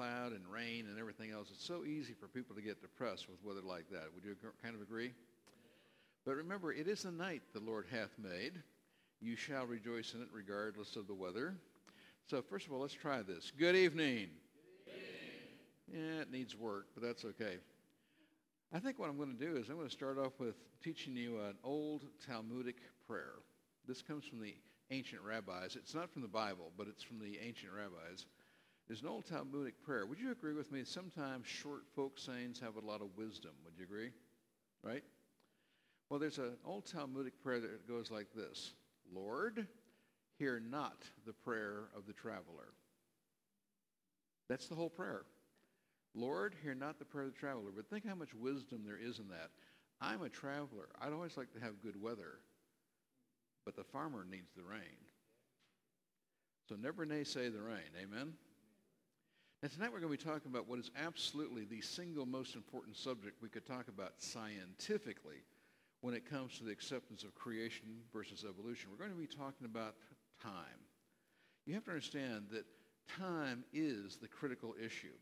cloud and rain and everything else, it's so easy for people to get depressed with weather like that. Would you kind of agree? But remember, it is the night the Lord hath made. You shall rejoice in it regardless of the weather. So first of all, let's try this. Good evening. Good evening. Yeah, it needs work, but that's okay. I think what I'm going to do is I'm going to start off with teaching you an old Talmudic prayer. This comes from the ancient rabbis. It's not from the Bible, but it's from the ancient rabbis. There's an old Talmudic prayer. Would you agree with me? Sometimes short folk sayings have a lot of wisdom. Would you agree? Right? Well, there's an old Talmudic prayer that goes like this. Lord, hear not the prayer of the traveler. That's the whole prayer. Lord, hear not the prayer of the traveler. But think how much wisdom there is in that. I'm a traveler. I'd always like to have good weather. But the farmer needs the rain. So never naysay the rain. Amen? Now tonight we're going to be talking about what is absolutely the single most important subject we could talk about scientifically. When it comes to the acceptance of creation versus evolution, we're going to be talking about time. You have to understand that time is the critical issue.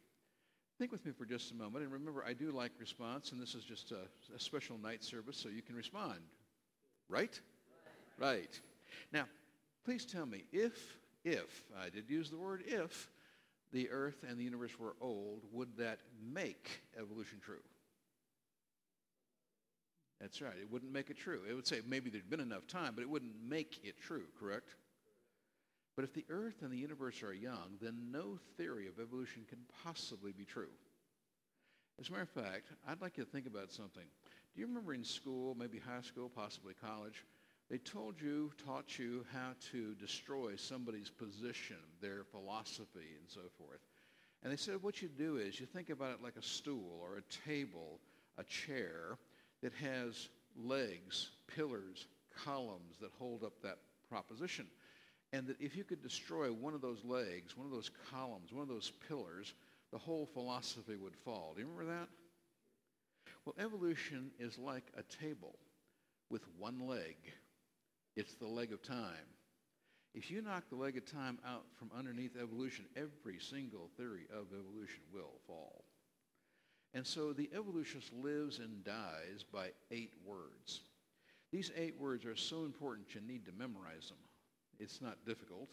Think with me for just a moment, and remember, I do like response, and this is just a special night service, so you can respond. Right? Right. Now, please tell me, if, I did use the word if, the earth and the universe were old, would that make evolution true? That's right. It wouldn't make it true. It would say maybe there'd been enough time, but it wouldn't make it true, correct? But if the earth and the universe are young, then no theory of evolution can possibly be true. As a matter of fact, I'd like you to think about something. Do you remember in school, maybe high school, possibly college, they taught you how to destroy somebody's position, their philosophy, and so forth. And they said what you do is you think about it like a stool or a table, a chair, that has legs, pillars, columns that hold up that proposition. And that if you could destroy one of those legs, one of those columns, one of those pillars, the whole philosophy would fall. Do you remember that? Well, evolution is like a table with one leg. It's the leg of time. If you knock the leg of time out from underneath evolution, every single theory of evolution will fall. And so the evolutionist lives and dies by 8 words. These 8 words are so important you need to memorize them. It's not difficult.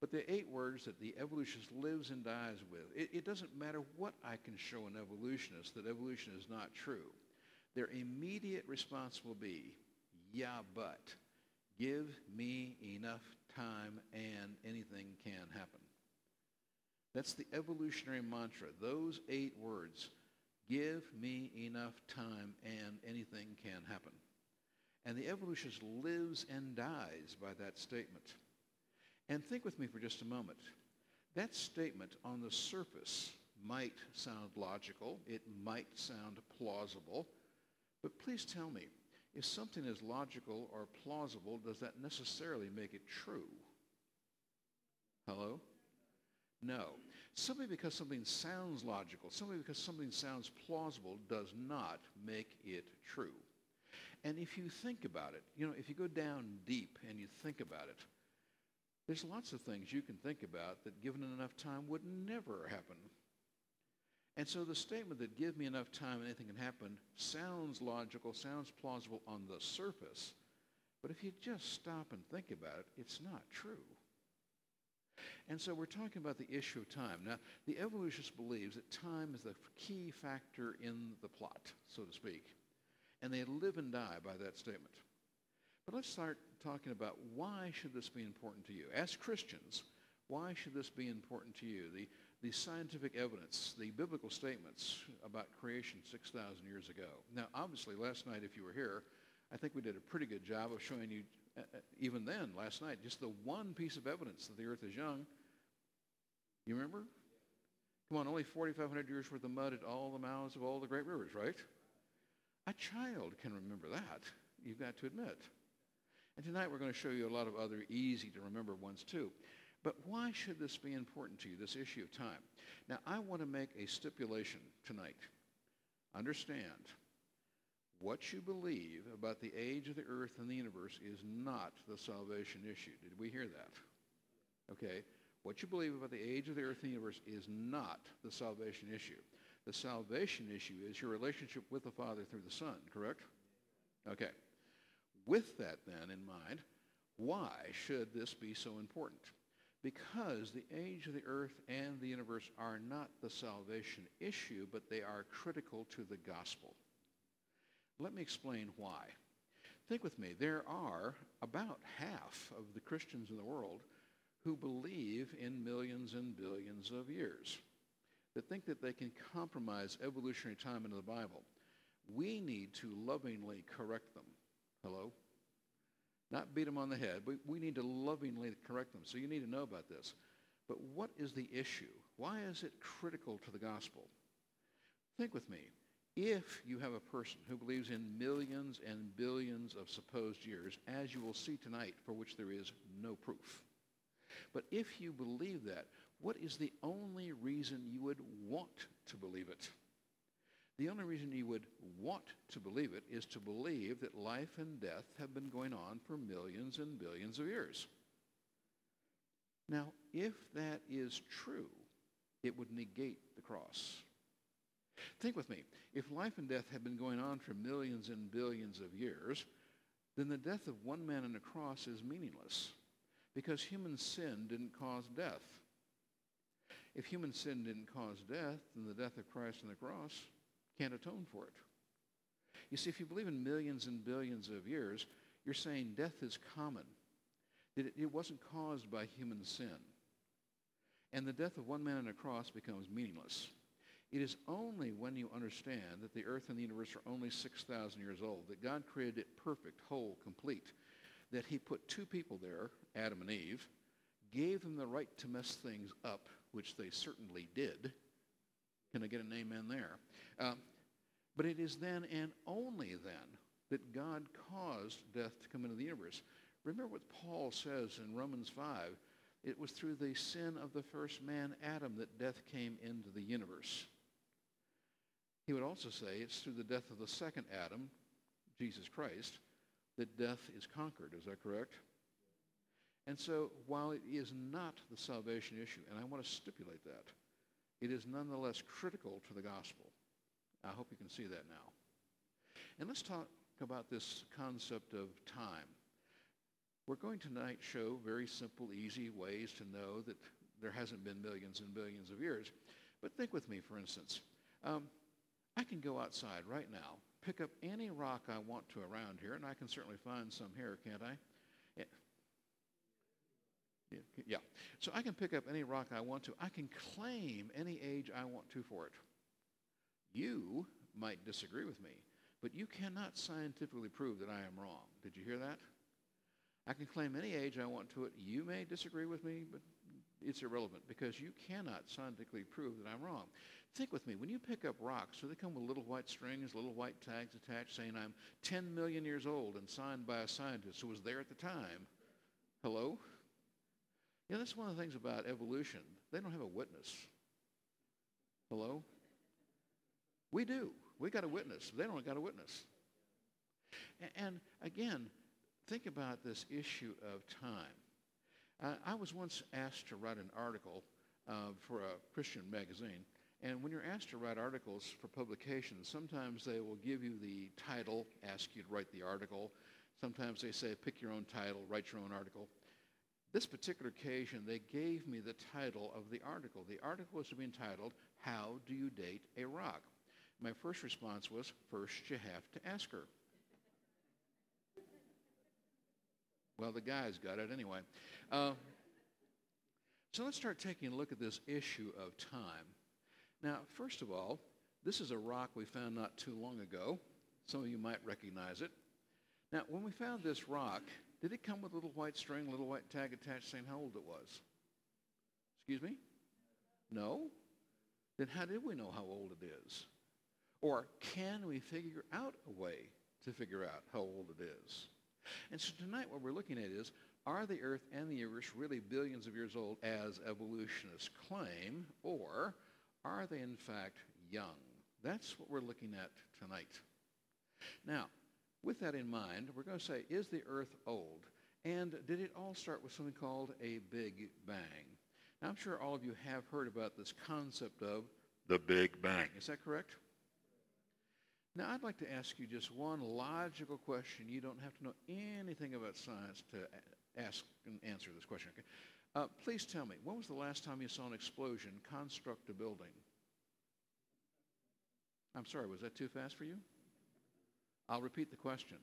But they're 8 words that the evolutionist lives and dies with. It doesn't matter what I can show an evolutionist that evolution is not true. Their immediate response will be, yeah, but give me enough time and anything can happen. That's the evolutionary mantra. Those 8 words. Give me enough time and anything can happen. And the evolutionist lives and dies by that statement. And think with me for just a moment. That statement on the surface might sound logical. It might sound plausible. But please tell me, if something is logical or plausible, does that necessarily make it true? Hello? No. Simply because something sounds logical, simply because something sounds plausible does not make it true. And if you think about it, you know, if you go down deep and you think about it, there's lots of things you can think about that given enough time would never happen. And so the statement that give me enough time and anything can happen sounds logical, sounds plausible on the surface, but if you just stop and think about it, it's not true. And so we're talking about the issue of time. Now, the evolutionist believes that time is the key factor in the plot, so to speak. And they live and die by that statement. But let's start talking about why should this be important to you? As Christians, why should this be important to you? The scientific evidence, the biblical statements about creation 6,000 years ago. Now, obviously, last night, if you were here, I think we did a pretty good job of showing you even then, last night, just the one piece of evidence that the earth is young. You remember? Come on, only 4,500 years worth of mud at all the mouths of all the great rivers, right? A child can remember that, you've got to admit. And tonight we're going to show you a lot of other easy-to-remember ones, too. But why should this be important to you, this issue of time? Now, I want to make a stipulation tonight. Understand, what you believe about the age of the earth and the universe is not the salvation issue. Did we hear that? Okay. What you believe about the age of the earth and the universe is not the salvation issue. The salvation issue is your relationship with the Father through the Son, correct? Okay. With that then in mind, why should this be so important? Because the age of the earth and the universe are not the salvation issue, but they are critical to the gospel. Let me explain why. Think with me. There are about half of the Christians in the world who believe in millions and billions of years, that think that they can compromise evolutionary time into the Bible. We need to lovingly correct them. Hello? Not beat them on the head, but we need to lovingly correct them. So you need to know about this. But what is the issue? Why is it critical to the gospel? Think with me. If you have a person who believes in millions and billions of supposed years, as you will see tonight, for which there is no proof, but if you believe that, what is the only reason you would want to believe it? The only reason you would want to believe it is to believe that life and death have been going on for millions and billions of years. Now, if that is true, it would negate the cross. Think with me. If life and death have been going on for millions and billions of years, then the death of one man on a cross is meaningless, because human sin didn't cause death. If human sin didn't cause death, then the death of Christ on the cross can't atone for it. You see, if you believe in millions and billions of years, you're saying death is common, that it wasn't caused by human sin. And the death of one man on a cross becomes meaningless. It is only when you understand that the earth and the universe are only 6,000 years old, that God created it perfect, whole, complete, that he put two people there, Adam and Eve, gave them the right to mess things up, which they certainly did. Can I get an amen there? But it is then and only then that God caused death to come into the universe. Remember what Paul says in Romans 5. It was through the sin of the first man, Adam, that death came into the universe. He would also say it's through the death of the second Adam, Jesus Christ, that death is conquered. Is that correct? And so while it is not the salvation issue, and I want to stipulate that, it is nonetheless critical to the gospel. I hope you can see that now. And let's talk about this concept of time. We're going tonight show very simple, easy ways to know that there hasn't been millions and billions of years. But think with me, for instance. I can go outside right now, pick up any rock I want to around here, and I can certainly find some here, can't I? Yeah. So I can pick up any rock I want to. I can claim any age I want to for it. You might disagree with me, but you cannot scientifically prove that I am wrong. Did you hear that? I can claim any age I want to it. You may disagree with me, but it's irrelevant because you cannot scientifically prove that I'm wrong. Think with me. When you pick up rocks, so they come with little white strings, little white tags attached saying I'm 10 million years old and signed by a scientist who was there at the time. Hello? Yeah, that's one of the things about evolution. They don't have a witness. Hello? We do. We got a witness. They don't got a witness. And again, think about this issue of time. I was once asked to write an article for a Christian magazine, and when you're asked to write articles for publications, sometimes they will give you the title, ask you to write the article. Sometimes they say, pick your own title, write your own article. This particular occasion, they gave me the title of the article. The article was to be entitled, How Do You Date a Rock? My first response was, first you have to ask her. Well, the guy's got it anyway. So let's start taking a look at this issue of time. Now, first of all, this is a rock we found not too long ago. Some of you might recognize it. Now, when we found this rock, did it come with a little white string, little white tag attached saying how old it was? Excuse me? No? Then how did we know how old it is? Or can we figure out a way to figure out how old it is? And so tonight what we're looking at is, are the earth and the universe really billions of years old as evolutionists claim, or are they in fact young? That's what we're looking at tonight. Now, with that in mind, we're going to say, is the earth old? And did it all start with something called a Big Bang? Now, I'm sure all of you have heard about this concept of the Big Bang. Is that correct? Now, I'd like to ask you just one logical question. You don't have to know anything about science to ask and answer this question. Okay? Please tell me, when was the last time you saw an explosion construct a building? I'm sorry, was that too fast for you? I'll repeat the question.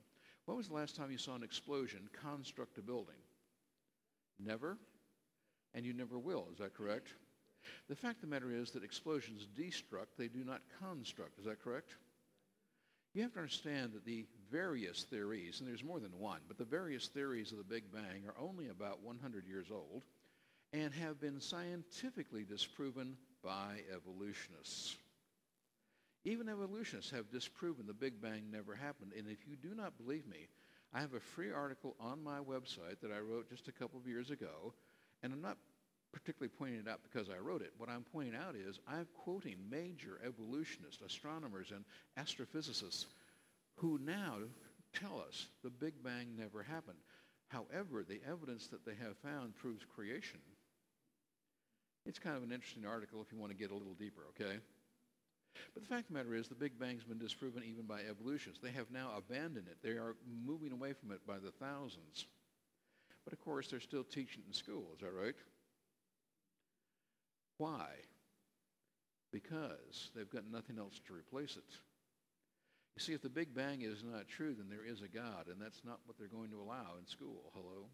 When was the last time you saw an explosion construct a building? Never, and you never will, is that correct? The fact of the matter is that explosions destruct, they do not construct, is that correct? You have to understand that the various theories, and there's more than one, but the various theories of the Big Bang are only about 100 years old and have been scientifically disproven by evolutionists. Even evolutionists have disproven the Big Bang never happened, and if you do not believe me, I have a free article on my website that I wrote just a couple of years ago, and I'm not particularly pointing it out because I wrote it. What I'm pointing out is I'm quoting major evolutionists, astronomers, and astrophysicists who now tell us the Big Bang never happened. However, the evidence that they have found proves creation. It's kind of an interesting article if you want to get a little deeper, okay? But the fact of the matter is the Big Bang's been disproven even by evolutionists. They have now abandoned it. They are moving away from it by the thousands. But of course, they're still teaching it in school, is that right? Why? Because they've got nothing else to replace it. You see, if the Big Bang is not true, then there is a God, and that's not what they're going to allow in school. Hello?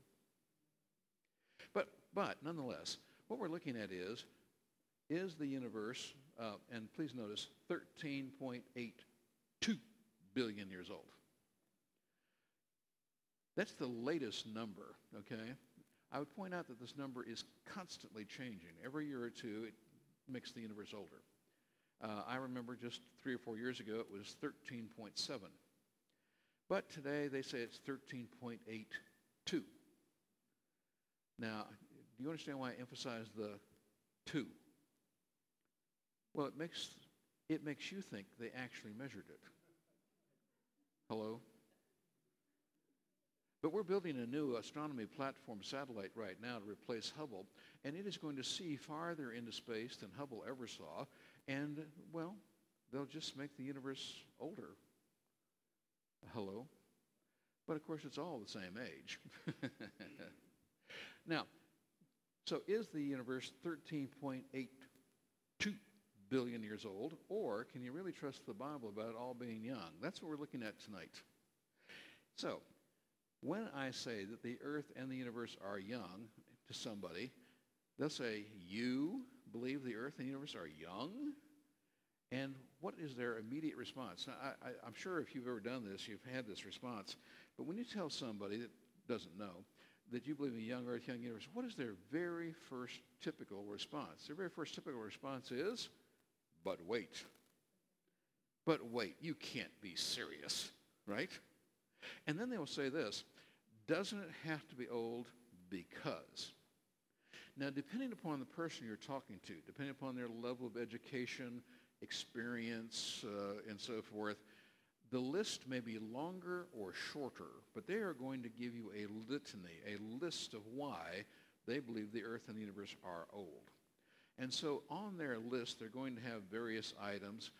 But nonetheless, what we're looking at is the universe, and please notice, 13.82 billion years old. That's the latest number, okay? I would point out that this number is constantly changing. Every year or two, it makes the universe older. I remember just 3 or 4 years ago, it was 13.7. But today, they say it's 13.82. Now, do you understand why I emphasize the 2? Well, it makes you think they actually measured it. Hello? But we're building a new astronomy platform satellite right now to replace Hubble, and it is going to see farther into space than Hubble ever saw, and, well, they'll just make the universe older. Hello? But, of course, it's all the same age. Now, so is the universe 13.82 billion years old, or can you really trust the Bible about it all being young? That's what we're looking at tonight. So, when I say that the earth and the universe are young to somebody, they'll say, you believe the earth and the universe are young? And what is their immediate response? Now, I'm sure if you've ever done this, you've had this response. But when you tell somebody that doesn't know that you believe in a young earth, young universe, what is their very first typical response? Their very first typical response is, but wait. But wait, you can't be serious, right? And then they will say this, doesn't it have to be old because? Now, depending upon the person you're talking to, depending upon their level of education, experience, and so forth, the list may be longer or shorter, but they are going to give you a litany, a list of why they believe the earth and the universe are old. And so on their list, they're going to have various items.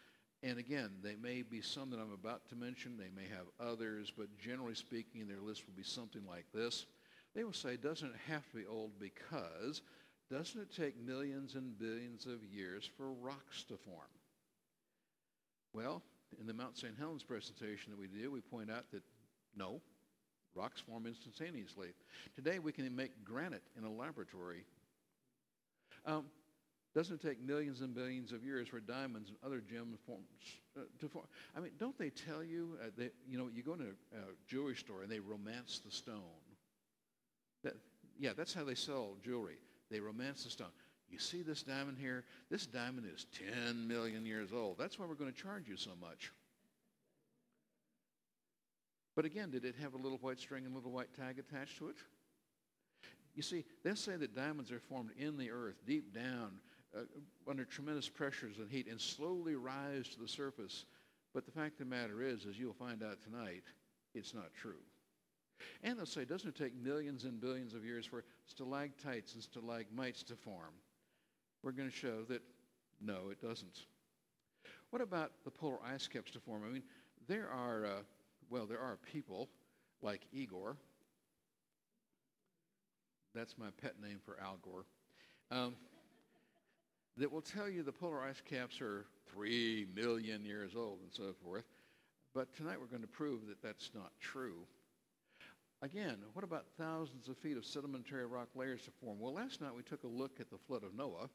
And again, they may be some that I'm about to mention. They may have others, but generally speaking, their list will be something like this. They will say, doesn't it have to be old because doesn't it take millions and billions of years for rocks to form? Well, in the Mount St. Helens presentation that we do, we point out that no, rocks form instantaneously. Today, we can make granite in a laboratory. Doesn't it take millions and billions of years for diamonds and other gem forms to form? I mean, don't they tell you, you go into a jewelry store and they romance the stone. That's how they sell jewelry. They romance the stone. You see this diamond here? This diamond is 10 million years old. That's why we're going to charge you so much. But again, did it have a little white string and a little white tag attached to it? You see, they'll say that diamonds are formed in the earth, deep down, under tremendous pressures and heat, and slowly rise to the surface. But the fact of the matter is, as you'll find out tonight, it's not true. And they'll say, doesn't it take millions and billions of years for stalactites and stalagmites to form? we're going to show that, no, it doesn't. What about the polar ice caps to form? I mean, there are, there are people like Igor. That's my pet name for Al Gore. That will tell you the polar ice caps are 3 million years old and so forth. But tonight we're going to prove that that's not true. Again, what about thousands of feet of sedimentary rock layers to form? Well, last night we took a look at the flood of Noah,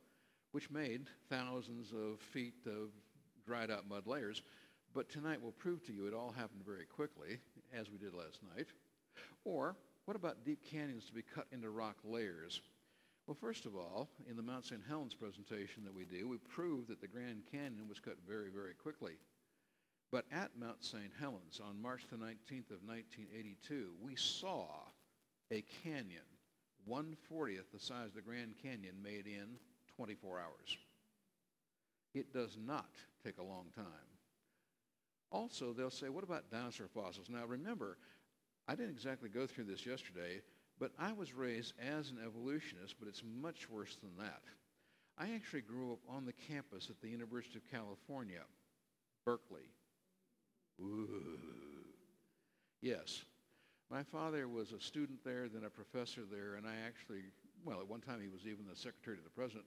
which made thousands of feet of dried out mud layers. But tonight we'll prove to you it all happened very quickly, as we did last night. Or what about deep canyons to be cut into rock layers? Well, first of all, in the Mount St. Helens presentation that we do, we proved that the Grand Canyon was cut very, very quickly. But at Mount St. Helens on March the 19th of 1982, we saw a canyon 1/40th the size of the Grand Canyon made in 24 hours. It does not take a long time. Also, they'll say, what about dinosaur fossils? Now, remember, I didn't exactly go through this yesterday, but I was raised as an evolutionist, but it's much worse than that. I actually grew up on the campus at the University of California, Berkeley. Ooh. Yes. My father was a student there, then a professor there, and I actually, at one time he was even the secretary to the president,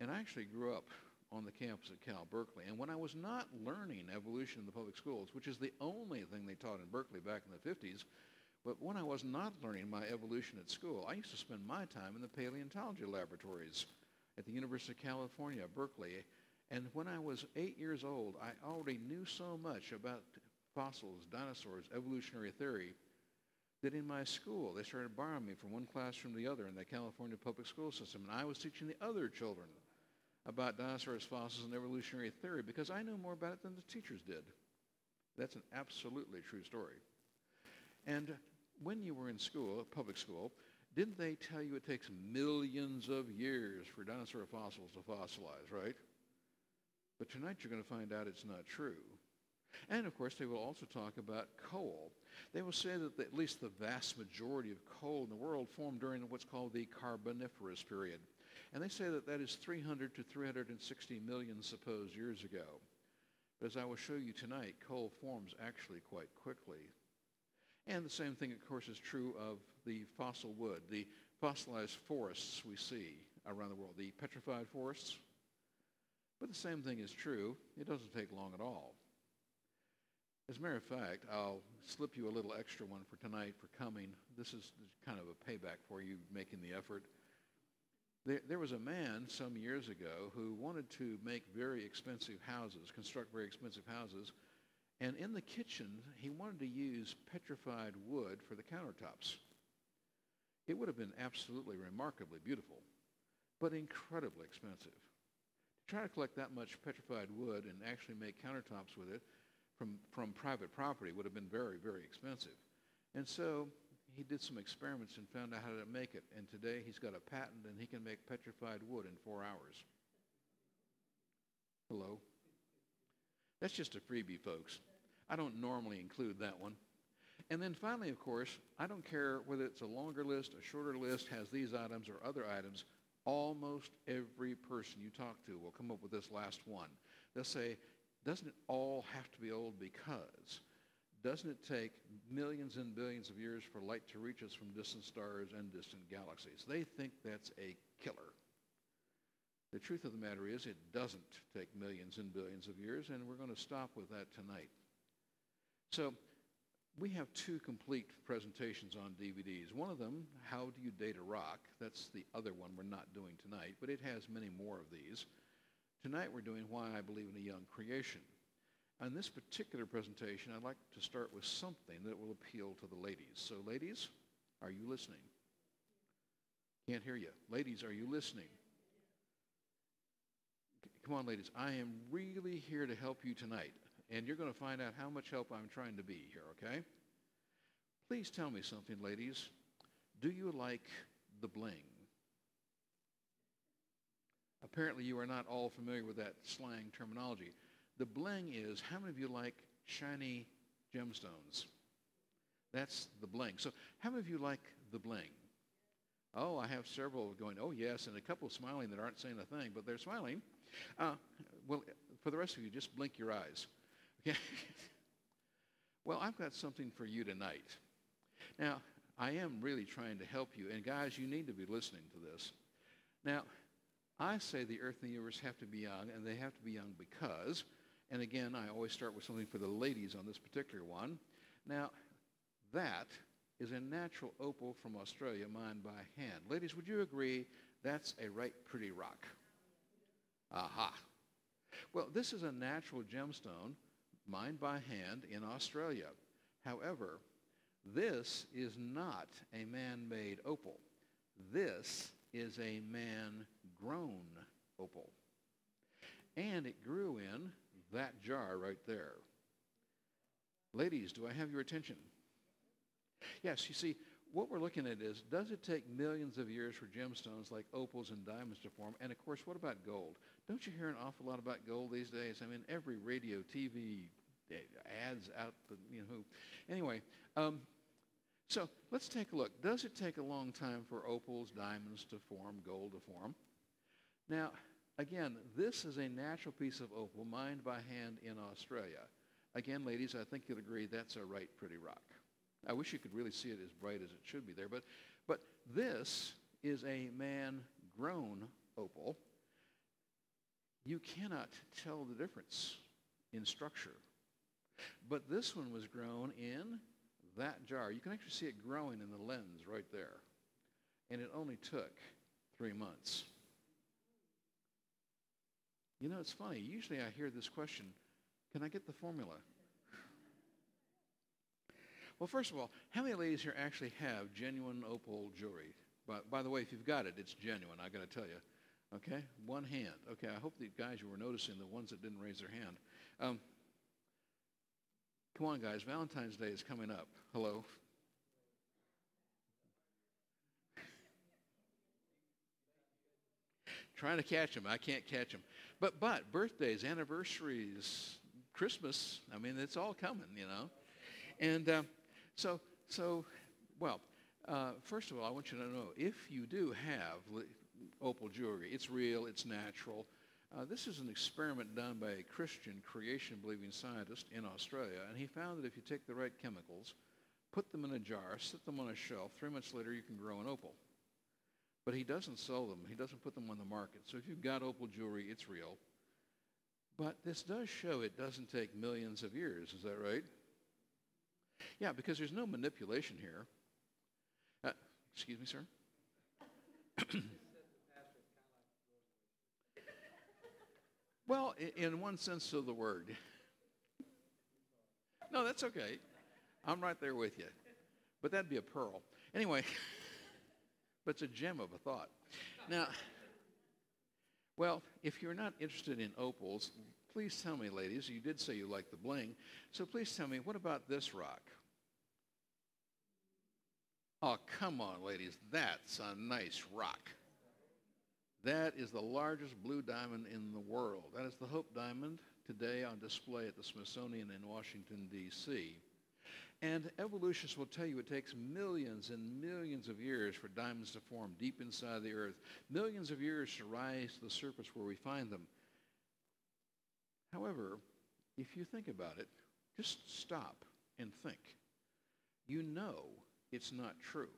and I actually grew up on the campus at Cal Berkeley. And when I was not learning evolution in the public schools, which is the only thing they taught in Berkeley back in the 50s, but when I was not learning my evolution at school, I used to spend my time in the paleontology laboratories at the University of California, Berkeley. And when I was 8 years old, I already knew so much about fossils, dinosaurs, evolutionary theory, that in my school, they started borrowing me from one classroom to the other in the California public school system. And I was teaching the other children about dinosaurs, fossils, and evolutionary theory because I knew more about it than the teachers did. That's an absolutely true story. And when you were in school, public school, didn't they tell you it takes millions of years for dinosaur fossils to fossilize, right? But tonight you're going to find out it's not true. And, of course, they will also talk about coal. They will say that at least the vast majority of coal in the world formed during what's called the Carboniferous Period. And they say that that is 300 to 360 million supposed years ago. But as I will show you tonight, coal forms actually quite quickly. And the same thing, of course, is true of the fossil wood, the fossilized forests we see around the world, the petrified forests. But the same thing is true. It doesn't take long at all. As a matter of fact, I'll slip you a little extra one for tonight for coming. This is kind of a payback for you making the effort. There was a man some years ago who wanted to make very expensive houses, construct very expensive houses, and in the kitchen, he wanted to use petrified wood for the countertops. It would have been absolutely remarkably beautiful, but incredibly expensive. To try to collect that much petrified wood and actually make countertops with it from private property would have been very, very expensive. And so he did some experiments and found out how to make it. And today he's got a patent and he can make petrified wood in 4 hours. Hello? That's just a freebie, folks. I don't normally include that one. And then finally, of course, I don't care whether it's a longer list, a shorter list, has these items or other items. Almost every person you talk to will come up with this last one. They'll say, doesn't it all have to be old because? Doesn't it take millions and billions of years for light to reach us from distant stars and distant galaxies? They think that's a killer. The truth of the matter is it doesn't take millions and billions of years, and we're going to stop with that tonight. So we have two complete presentations on DVDs. One of them, How Do You Date a Rock? That's the other one we're not doing tonight, but it has many more of these. Tonight we're doing Why I Believe in a Young Creation. On this particular presentation, I'd like to start with something that will appeal to the ladies. So ladies, are you listening? Can't hear you. Ladies, are you listening? Come on, ladies. I am really here to help you tonight, and you're going to find out how much help I'm trying to be here, okay? Please tell me something, ladies. Do you like the bling? Apparently, you are not all familiar with that slang terminology. The bling is, how many of you like shiny gemstones? That's the bling. So how many of you like the bling? Oh, I have several going, oh, yes, and a couple smiling that aren't saying a thing, but they're smiling. Well, for the rest of you, just blink your eyes. Okay. Well, I've got something for you tonight. Now, I am really trying to help you, and guys, you need to be listening to this. Now, I say the earth and the universe have to be young, and they have to be young because, and again, I always start with something for the ladies on this particular one. Now, that is a natural opal from Australia, mined by hand. Ladies, would you agree that's a right pretty rock? Aha. Well, this is a natural gemstone mined by hand in Australia. However, this is not a man-made opal. This is a man-grown opal. And it grew in that jar right there. Ladies, do I have your attention? Yes, you see, what we're looking at is, does it take millions of years for gemstones like opals and diamonds to form? And, of course, what about gold? Don't you hear an awful lot about gold these days? I mean, every radio, TV, ads out the, you know. Anyway, so let's take a look. Does it take a long time for opals, diamonds to form, gold to form? Now, again, this is a natural piece of opal mined by hand in Australia. Again, ladies, I think you'll agree that's a right pretty rock. I wish you could really see it as bright as it should be there, but this is a man-grown opal. You cannot tell the difference in structure. But this one was grown in that jar. You can actually see it growing in the lens right there. And it only took 3 months. You know, it's funny. Usually I hear this question, can I get the formula? Well, first of all, how many ladies here actually have genuine opal jewelry? By the way, if you've got it, it's genuine, I've got to tell you. Okay? One hand. Okay, I hope the guys you were noticing, the ones that didn't raise their hand. Come on, guys. Valentine's Day is coming up. Hello? Trying to catch them. I can't catch them. But birthdays, anniversaries, Christmas, I mean, it's all coming, you know. And first of all, I want you to know, if you do have opal jewelry, it's real, it's natural. This is an experiment done by a Christian creation-believing scientist in Australia, and he found that if you take the right chemicals, put them in a jar, sit them on a shelf, 3 months later you can grow an opal. But he doesn't sell them. He doesn't put them on the market. So if you've got opal jewelry, it's real. But this does show it doesn't take millions of years. Is that right? Yeah, because there's no manipulation here. Excuse me, sir? Well, in one sense of the word. No, that's okay. I'm right there with you. But that'd be a pearl. Anyway, but it's a gem of a thought. Now, well, if you're not interested in opals, please tell me, ladies, you did say you like the bling, so please tell me, what about this rock? Oh, come on, ladies, that's a nice rock. That is the largest blue diamond in the world. That is the Hope Diamond, today on display at the Smithsonian in Washington, D.C. And evolutionists will tell you it takes millions and millions of years for diamonds to form deep inside the earth, millions of years to rise to the surface where we find them. However, if you think about it, just stop and think. You know it's not true.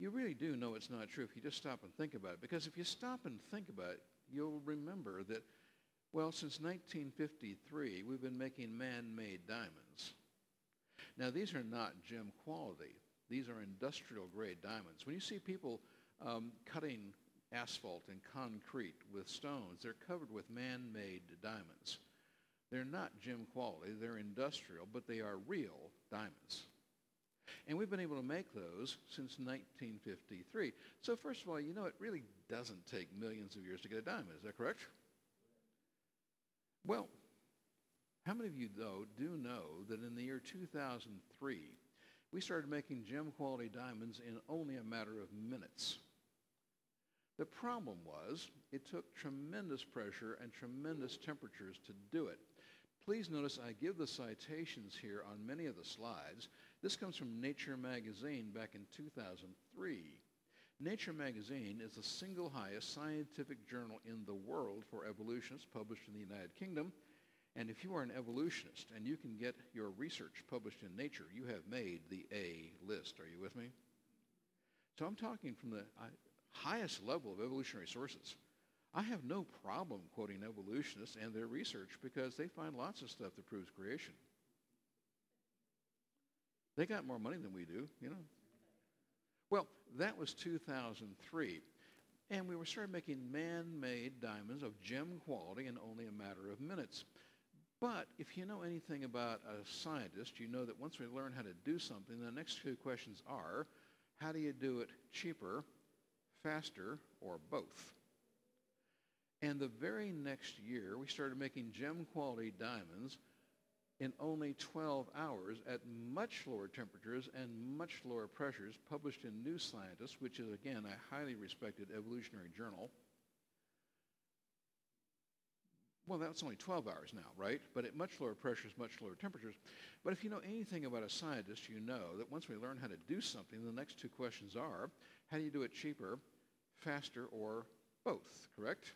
You really do know it's not true if you just stop and think about it. Because if you stop and think about it, you'll remember that, well, since 1953, we've been making man-made diamonds. Now, these are not gem quality. These are industrial-grade diamonds. When you see people cutting asphalt and concrete with stones, they're covered with man-made diamonds. They're not gem quality, they're industrial, but they are real diamonds. And we've been able to make those since 1953. So first of all, you know, it really doesn't take millions of years to get a diamond, is that correct? Well, how many of you, though, do know that in the year 2003, we started making gem quality diamonds in only a matter of minutes? The problem was it took tremendous pressure and tremendous temperatures to do it. Please notice I give the citations here on many of the slides. This comes from Nature magazine back in 2003. Nature magazine is the single highest scientific journal in the world for evolutionists, published in the United Kingdom. And if you are an evolutionist and you can get your research published in Nature, you have made the A list. Are you with me? So I'm talking from the highest level of evolutionary sources. I have no problem quoting evolutionists and their research because they find lots of stuff that proves creation. They got more money than we do, you know. Well, that was 2003, and we were started making man-made diamonds of gem quality in only a matter of minutes. But if you know anything about a scientist, you know that once we learn how to do something, the next two questions are, how do you do it cheaper, faster, or both? And the very next year, we started making gem-quality diamonds in only 12 hours at much lower temperatures and much lower pressures, published in New Scientist, which is, again, a highly respected evolutionary journal. Well, that's only 12 hours now, right? But at much lower pressures, much lower temperatures. But if you know anything about a scientist, you know that once we learn how to do something, the next two questions are, how do you do it cheaper, faster, or both, correct?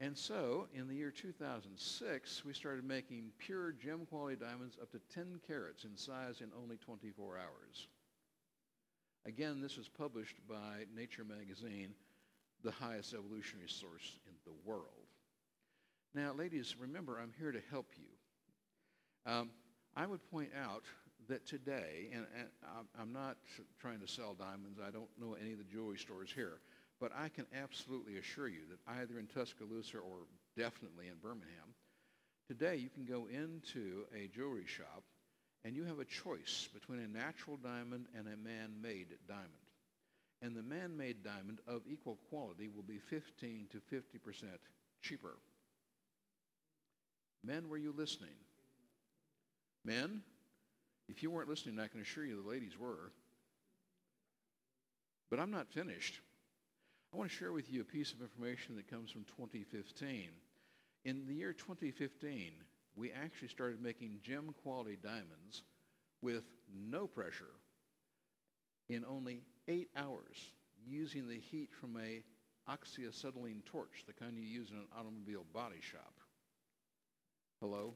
And so, in the year 2006, we started making pure gem-quality diamonds up to 10 carats in size in only 24 hours. Again, this was published by Nature magazine, the highest evolutionary source in the world. Now, ladies, remember, I'm here to help you. I would point out that today, and I'm not trying to sell diamonds. I don't know any of the jewelry stores here. But I can absolutely assure you that either in Tuscaloosa or definitely in Birmingham, today you can go into a jewelry shop and you have a choice between a natural diamond and a man-made diamond. And the man-made diamond of equal quality will be 15 to 50% cheaper. Men, were you listening? Men, if you weren't listening, I can assure you the ladies were. But I'm not finished. I want to share with you a piece of information that comes from 2015. In the year 2015, we actually started making gem-quality diamonds with no pressure in only 8 hours, using the heat from a oxyacetylene torch, the kind you use in an automobile body shop. Hello?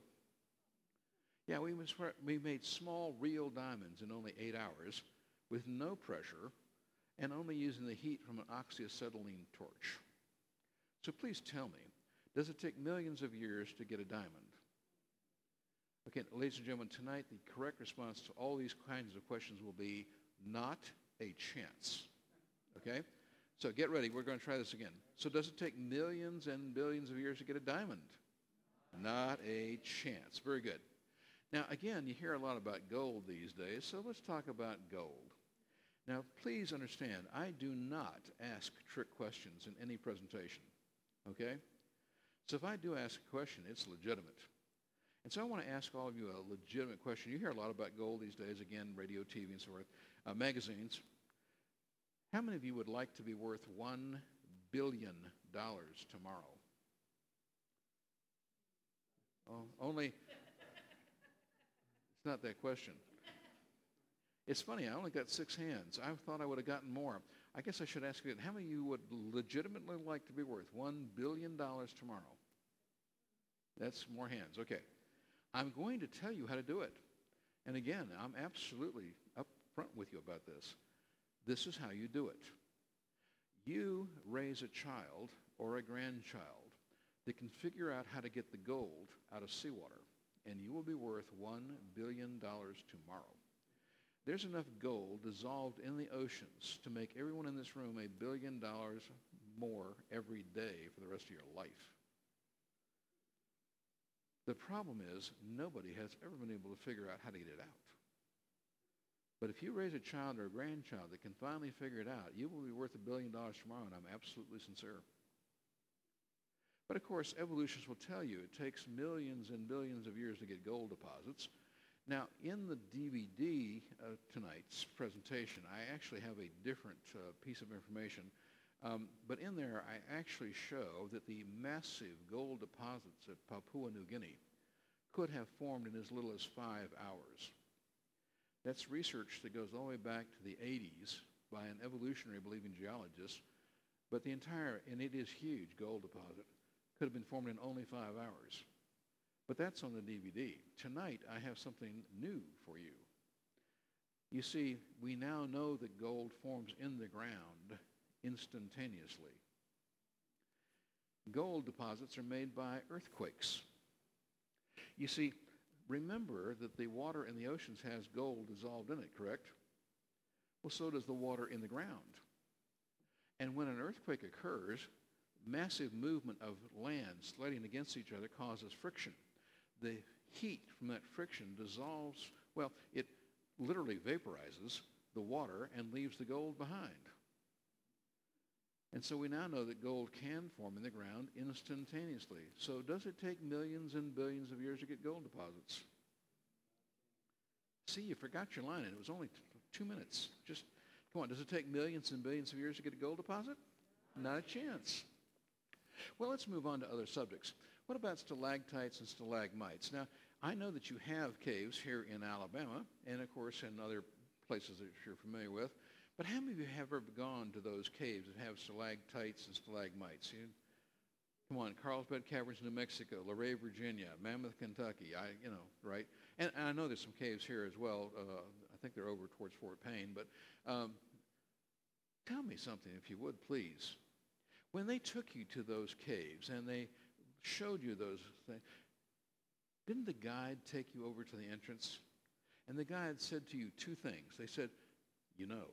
Yeah, we made small, real diamonds in only 8 hours with no pressure, and only using the heat from an oxyacetylene torch. So please tell me, does it take millions of years to get a diamond? Okay, ladies and gentlemen, tonight the correct response to all these kinds of questions will be not a chance. Okay? So get ready, we're going to try this again. So does it take millions and billions of years to get a diamond? Not a chance. Very good. Now again, you hear a lot about gold these days, so let's talk about gold. Now, please understand, I do not ask trick questions in any presentation, okay? So if I do ask a question, it's legitimate. And so I want to ask all of you a legitimate question. You hear a lot about gold these days, again, radio, TV, and so forth, magazines. How many of you would like to be worth $1 billion tomorrow? Oh, only, it's not that question. It's funny, I only got 6 hands. I thought I would have gotten more. I guess I should ask you, how many of you would legitimately like to be worth $1 billion tomorrow? That's more hands. Okay. I'm going to tell you how to do it. And again, I'm absolutely upfront with you about this. This is how you do it. You raise a child or a grandchild that can figure out how to get the gold out of seawater, and you will be worth $1 billion tomorrow. There's enough gold dissolved in the oceans to make everyone in this room $1 billion more every day for the rest of your life. The problem is nobody has ever been able to figure out how to get it out. But if you raise a child or a grandchild that can finally figure it out, you will be worth $1 billion tomorrow, and I'm absolutely sincere. But of course, evolutionists will tell you it takes millions and billions of years to get gold deposits. Now, in the DVD of tonight's presentation, I actually have a different piece of information. But in there, I actually show that the massive gold deposits at Papua New Guinea could have formed in as little as 5 hours. That's research that goes all the way back to the 80s by an evolutionary-believing geologist, but the entire, and it is huge, gold deposit could have been formed in only 5 hours. But that's on the DVD. Tonight, I have something new for you. You see, we now know that gold forms in the ground instantaneously. Gold deposits are made by earthquakes. You see, remember that the water in the oceans has gold dissolved in it, correct? Well, so does the water in the ground. And when an earthquake occurs, massive movement of land sliding against each other causes friction. The heat from that friction dissolves, well, it literally vaporizes the water and leaves the gold behind. And so we now know that gold can form in the ground instantaneously. So does it take millions and billions of years to get gold deposits? See, you forgot your line, and it was only 2 minutes. Just, come on, does it take millions and billions of years to get a gold deposit? Not a chance. Well, let's move on to other subjects. What about stalactites and stalagmites? Now, I know that you have caves here in Alabama and, of course, in other places that you're familiar with, but how many of you have ever gone to those caves that have stalactites and stalagmites? Come on, Carlsbad Caverns, New Mexico, Luray, Virginia, Mammoth, Kentucky, right? And I know there's some caves here as well. I think they're over towards Fort Payne, but tell me something, if you would, please. When they took you to those caves and they showed you those things, didn't the guide take you over to the entrance? And the guide said to you two things. They said, you know,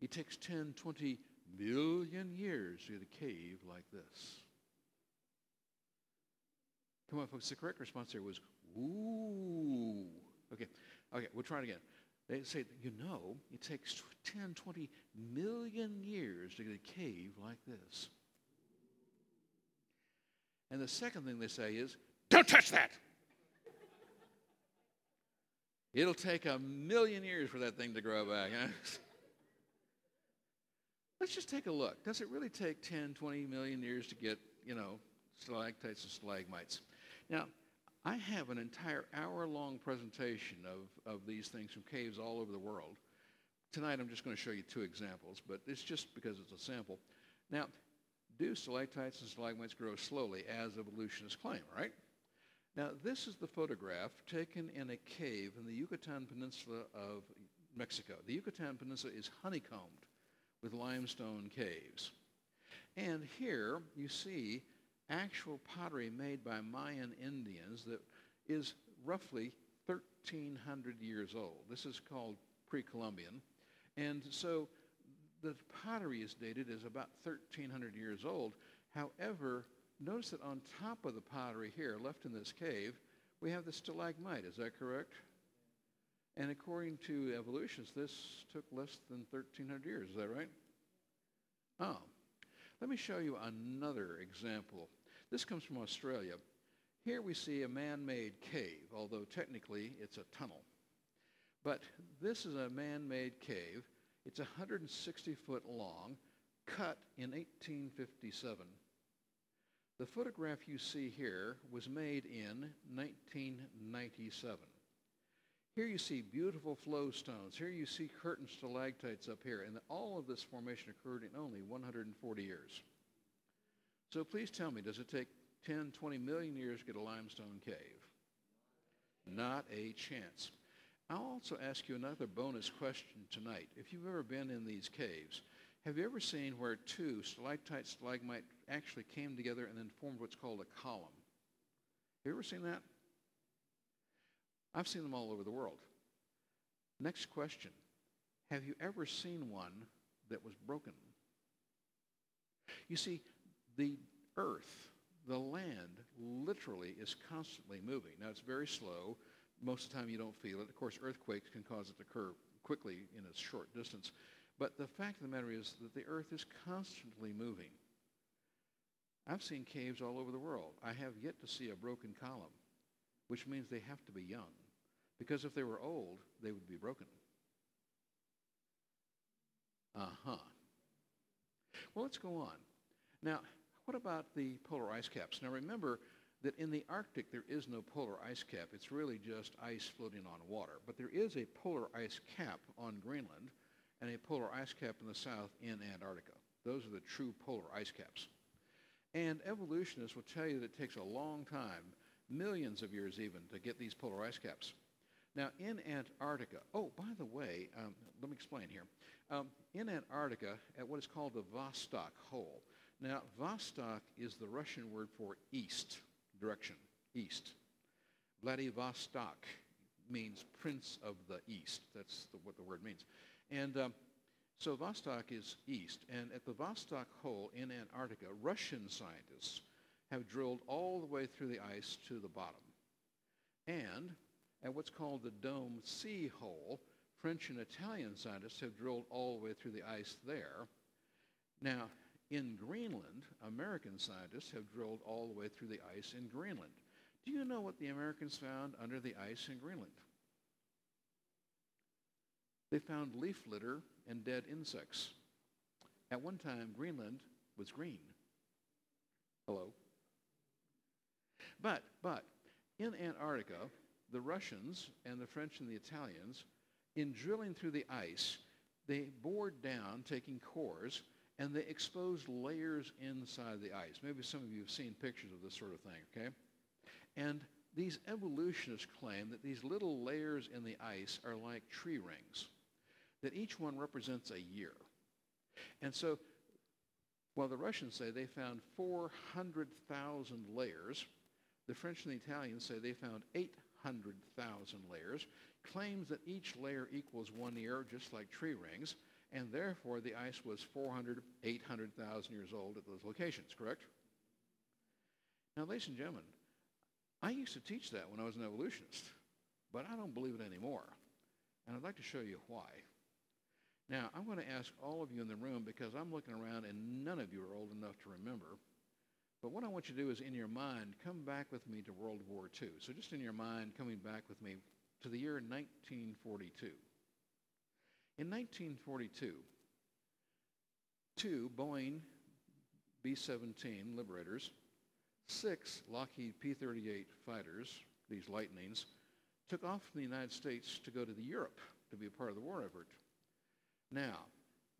it takes 10, 20 million years to get a cave like this. Come on, folks. The correct response there was, ooh. Okay, we'll try it again. They say, you know, it takes 10, 20 million years to get a cave like this. And the second thing they say is, don't touch that. It'll take 1 million years for that thing to grow back. Huh? Let's just take a look. Does it really take 10, 20 million years to get, stalactites and stalagmites? Now, I have an entire hour-long presentation of these things from caves all over the world. Tonight I'm just going to show you two examples, but it's just because it's a sample. Now, do stalactites and stalagmites grow slowly, as evolutionists claim, right? Now, this is the photograph taken in a cave in the Yucatan Peninsula of Mexico. The Yucatan Peninsula is honeycombed with limestone caves. And here you see actual pottery made by Mayan Indians that is roughly 1,300 years old. This is called pre-Columbian. And so the pottery is dated as about 1,300 years old. However, notice that on top of the pottery here, left in this cave, we have the stalagmite. Is that correct? And according to evolutionists, this took less than 1,300 years. Is that right? Oh. Let me show you another example. This comes from Australia. Here we see a man-made cave, although technically it's a tunnel. But this is a man-made cave. It's 160 foot long, cut in 1857. The photograph you see here was made in 1997. Here you see beautiful flowstones. Here you see curtain stalactites up here. And all of this formation occurred in only 140 years. So please tell me, does it take 10, 20 million years to get a limestone cave? Not a chance. I'll also ask you another bonus question tonight. If you've ever been in these caves, have you ever seen where two stalactites, stalagmite actually came together and then formed what's called a column? Have you ever seen that? I've seen them all over the world. Next question. Have you ever seen one that was broken? You see, the earth, the land, literally is constantly moving. Now, it's very slow. Most of the time, you don't feel it. Of course, earthquakes can cause it to occur quickly in a short distance. But the fact of the matter is that the earth is constantly moving. I've seen caves all over the world. I have yet to see a broken column, which means they have to be young. Because if they were old, they would be broken. Well, let's go on. Now, what about the polar ice caps? Now, remember that in the Arctic, there is no polar ice cap. It's really just ice floating on water. But there is a polar ice cap on Greenland, and a polar ice cap in the south in Antarctica. Those are the true polar ice caps. And evolutionists will tell you that it takes a long time, millions of years even, to get these polar ice caps. Now, in Antarctica, oh, by the way, let me explain here. In Antarctica, at what is called the Vostok hole. Now, Vostok is the Russian word for east, direction, east. Vladivostok means Prince of the East. That's what the word means. And so Vostok is east. And at the Vostok hole in Antarctica, Russian scientists have drilled all the way through the ice to the bottom. And at what's called the Dome C hole, French and Italian scientists have drilled all the way through the ice there. Now, in Greenland, American scientists have drilled all the way through the ice in Greenland. Do you know what the Americans found under the ice in Greenland? They found leaf litter and dead insects. At one time, Greenland was green. Hello? But in Antarctica, the Russians and the French and the Italians, in drilling through the ice, they bored down, taking cores, and they exposed layers inside the ice. Maybe some of you have seen pictures of this sort of thing, okay? And these evolutionists claim that these little layers in the ice are like tree rings, that each one represents a year. And so, while the Russians say they found 400,000 layers, the French and the Italians say they found 800,000 layers, claims that each layer equals 1 year, just like tree rings, and therefore the ice was 400, 800,000 years old at those locations, correct? Now, ladies and gentlemen, I used to teach that when I was an evolutionist, but I don't believe it anymore, and I'd like to show you why. Now, I'm going to ask all of you in the room, because I'm looking around and none of you are old enough to remember, but what I want you to do is, in your mind, come back with me to World War II. So just in your mind, coming back with me to the year 1942. In 1942, two Boeing B-17 Liberators, six Lockheed P-38 fighters, these Lightnings, took off from the United States to go to Europe to be a part of the war effort. Now,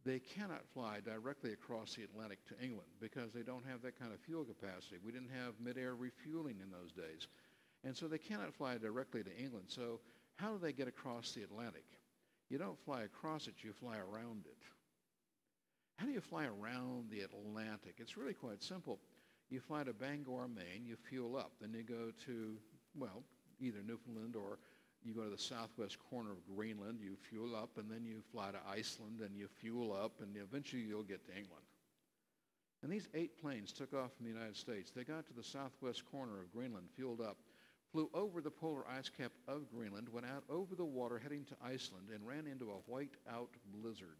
they cannot fly directly across the Atlantic to England because they don't have that kind of fuel capacity. We didn't have mid-air refueling in those days. And so they cannot fly directly to England. So how do they get across the Atlantic? You don't fly across it, you fly around it. How do you fly around the Atlantic? It's really quite simple. You fly to Bangor, Maine, you fuel up. Then you go to, well, either Newfoundland or you go to the southwest corner of Greenland, you fuel up, and then you fly to Iceland, and you fuel up, and eventually you'll get to England. And these eight planes took off from the United States. They got to the southwest corner of Greenland, fueled up, flew over the polar ice cap of Greenland, went out over the water heading to Iceland, and ran into a white-out blizzard.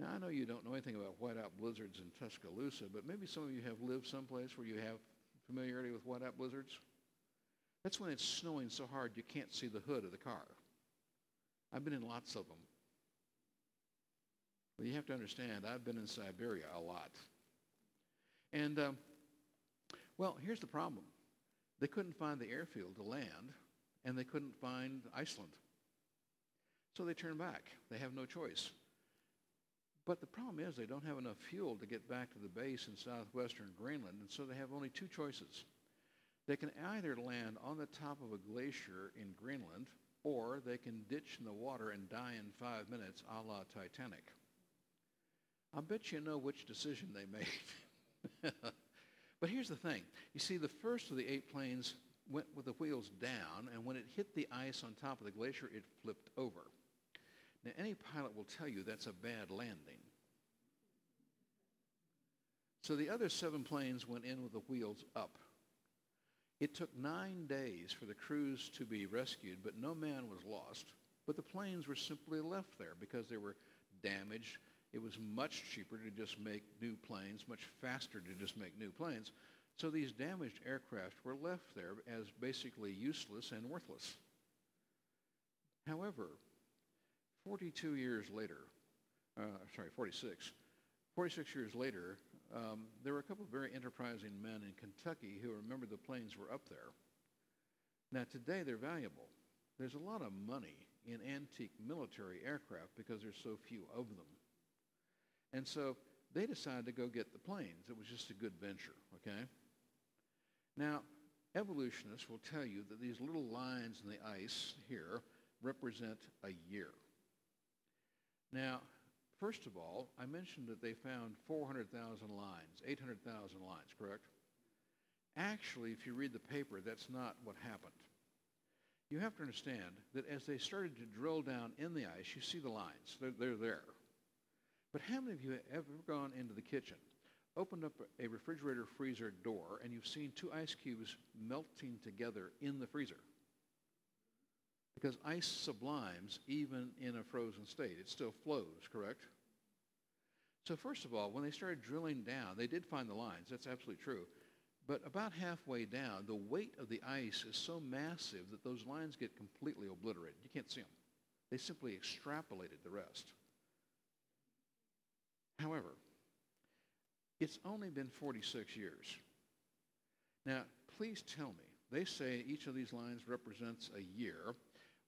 Now, I know you don't know anything about whiteout blizzards in Tuscaloosa, but maybe some of you have lived someplace where you have familiarity with whiteout blizzards. That's when it's snowing so hard you can't see the hood of the car. I've been in lots of them. But you have to understand, I've been in Siberia a lot. And, well, here's the problem. They couldn't find the airfield to land, and they couldn't find Iceland. So they turned back. They have no choice. But the problem is they don't have enough fuel to get back to the base in southwestern Greenland, and so they have only two choices. They can either land on the top of a glacier in Greenland, or they can ditch in the water and die in 5 minutes, a la Titanic. I bet you know which decision they made. But here's the thing. You see, the first of the eight planes went with the wheels down, and when it hit the ice on top of the glacier, it flipped over. Now, any pilot will tell you that's a bad landing. So the other seven planes went in with the wheels up. It took 9 days for the crews to be rescued, but no man was lost. But the planes were simply left there because they were damaged. It was much cheaper to just make new planes, much faster to just make new planes. So these damaged aircraft were left there as basically useless and worthless. However, 46 years later, there were a couple of very enterprising men in Kentucky who remembered the planes were up there. Now, today, they're valuable. There's a lot of money in antique military aircraft because there's so few of them. And so they decided to go get the planes. It was just a good venture, okay? Now, evolutionists will tell you that these little lines in the ice here represent a year. Now, first of all, I mentioned that they found 400,000 lines, 800,000 lines, correct? Actually, if you read the paper, that's not what happened. You have to understand that as they started to drill down in the ice, you see the lines. They're there. But how many of you have ever gone into the kitchen, opened up a refrigerator freezer door, and you've seen two ice cubes melting together in the freezer? Because ice sublimes even in a frozen state. It still flows, correct? So first of all, when they started drilling down, they did find the lines. That's absolutely true. But about halfway down, the weight of the ice is so massive that those lines get completely obliterated. You can't see them. They simply extrapolated the rest. However, it's only been 46 years. Now, please tell me, they say each of these lines represents a year.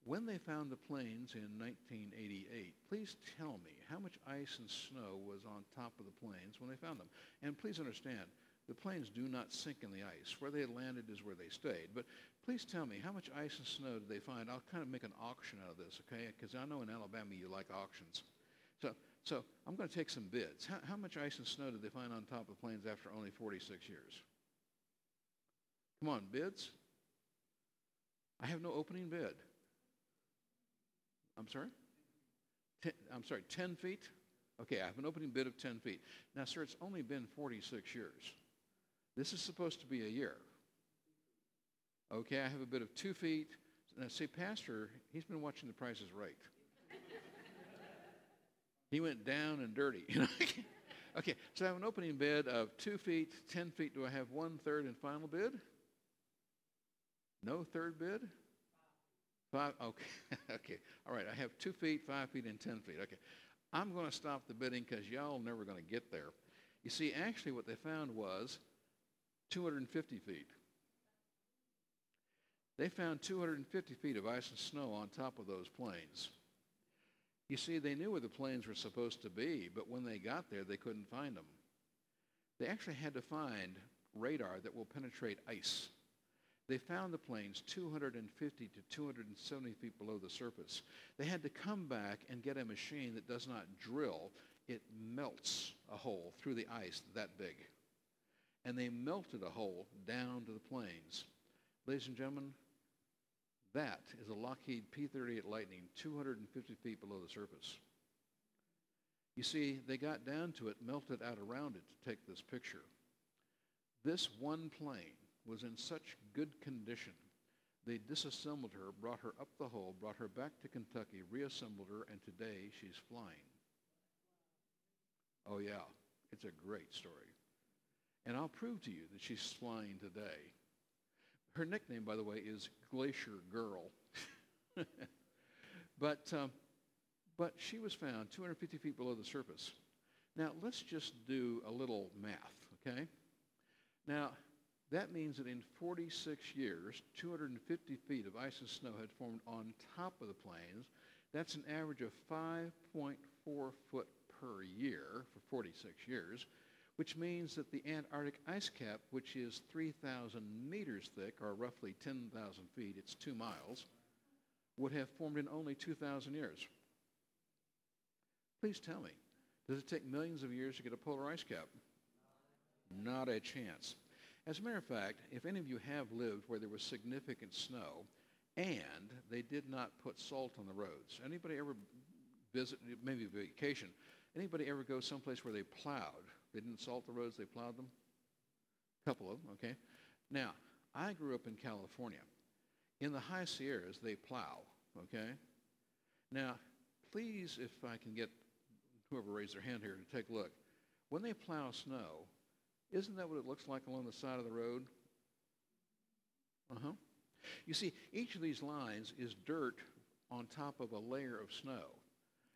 When they found the plains in 1988, please tell me how much ice and snow was on top of the plains when they found them. And please understand, the planes do not sink in the ice. Where they landed is where they stayed. But please tell me, how much ice and snow did they find? I'll kind of make an auction out of this, okay? Because I know in Alabama you like auctions. So I'm going to take some bids. How much ice and snow did they find on top of the planes after only 46 years? Come on, bids. I have no opening bid. I'm sorry? 10 feet? Okay, I have an opening bid of 10 feet. Now, sir, it's only been 46 years. This is supposed to be a year. Okay, I have a bid of 2 feet. Now, see, Pastor, he's been watching The Price Is Right. He went down and dirty. Okay, so I have an opening bid of 2 feet, 10 feet. Do I have one third and final bid? No third bid? 5. Okay. All right, I have 2 feet, 5 feet, and 10 feet. Okay, I'm going to stop the bidding because y'all are never going to get there. You see, actually what they found was 250 feet. They found 250 feet of ice and snow on top of those plains. You see, they knew where the plains were supposed to be, but when they got there, they couldn't find them. They actually had to find radar that will penetrate ice. They found the plains 250 to 270 feet below the surface. They had to come back and get a machine that does not drill. It melts a hole through the ice that big. And they melted a hole down to the plains. Ladies and gentlemen, that is a Lockheed P-38 Lightning 250 feet below the surface. You see, they got down to it, melted out around it to take this picture. This one plane was in such good condition, they disassembled her, brought her up the hole, brought her back to Kentucky, reassembled her, and today she's flying. Oh yeah, it's a great story. And I'll prove to you that she's flying today. Her nickname, by the way, is Glacier Girl. But she was found 250 feet below the surface. Now, let's just do a little math, okay? Now, that means that in 46 years, 250 feet of ice and snow had formed on top of the plains. That's an average of 5.4 foot per year for 46 years. Which means that the Antarctic ice cap, which is 3,000 meters thick, or roughly 10,000 feet, it's 2 miles, would have formed in only 2,000 years. Please tell me, does it take millions of years to get a polar ice cap? Not a chance. As a matter of fact, if any of you have lived where there was significant snow and they did not put salt on the roads, anybody ever visit, maybe vacation, anybody ever go someplace where they plowed? They didn't salt the roads, they plowed them? A couple of them, okay. Now, I grew up in California. In the high Sierras, they plow, okay? Now, please, if I can get whoever raised their hand here to take a look. When they plow snow, isn't that what it looks like along the side of the road? Uh-huh. You see, each of these lines is dirt on top of a layer of snow.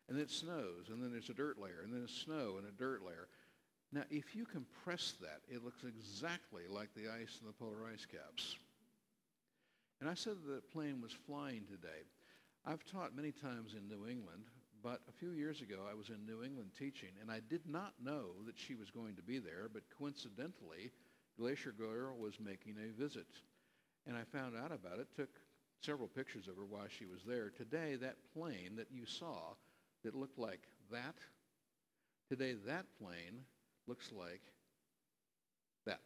And it snows, and then there's a dirt layer, and then it's snow and a dirt layer. Now, if you compress that, it looks exactly like the ice in the polar ice caps. And I said that the plane was flying today. I've taught many times in New England, but a few years ago I was in New England teaching, and I did not know that she was going to be there, but coincidentally, Glacier Girl was making a visit. And I found out about it, took several pictures of her while she was there. Today, that plane that you saw that looked like that, today that plane looks like that.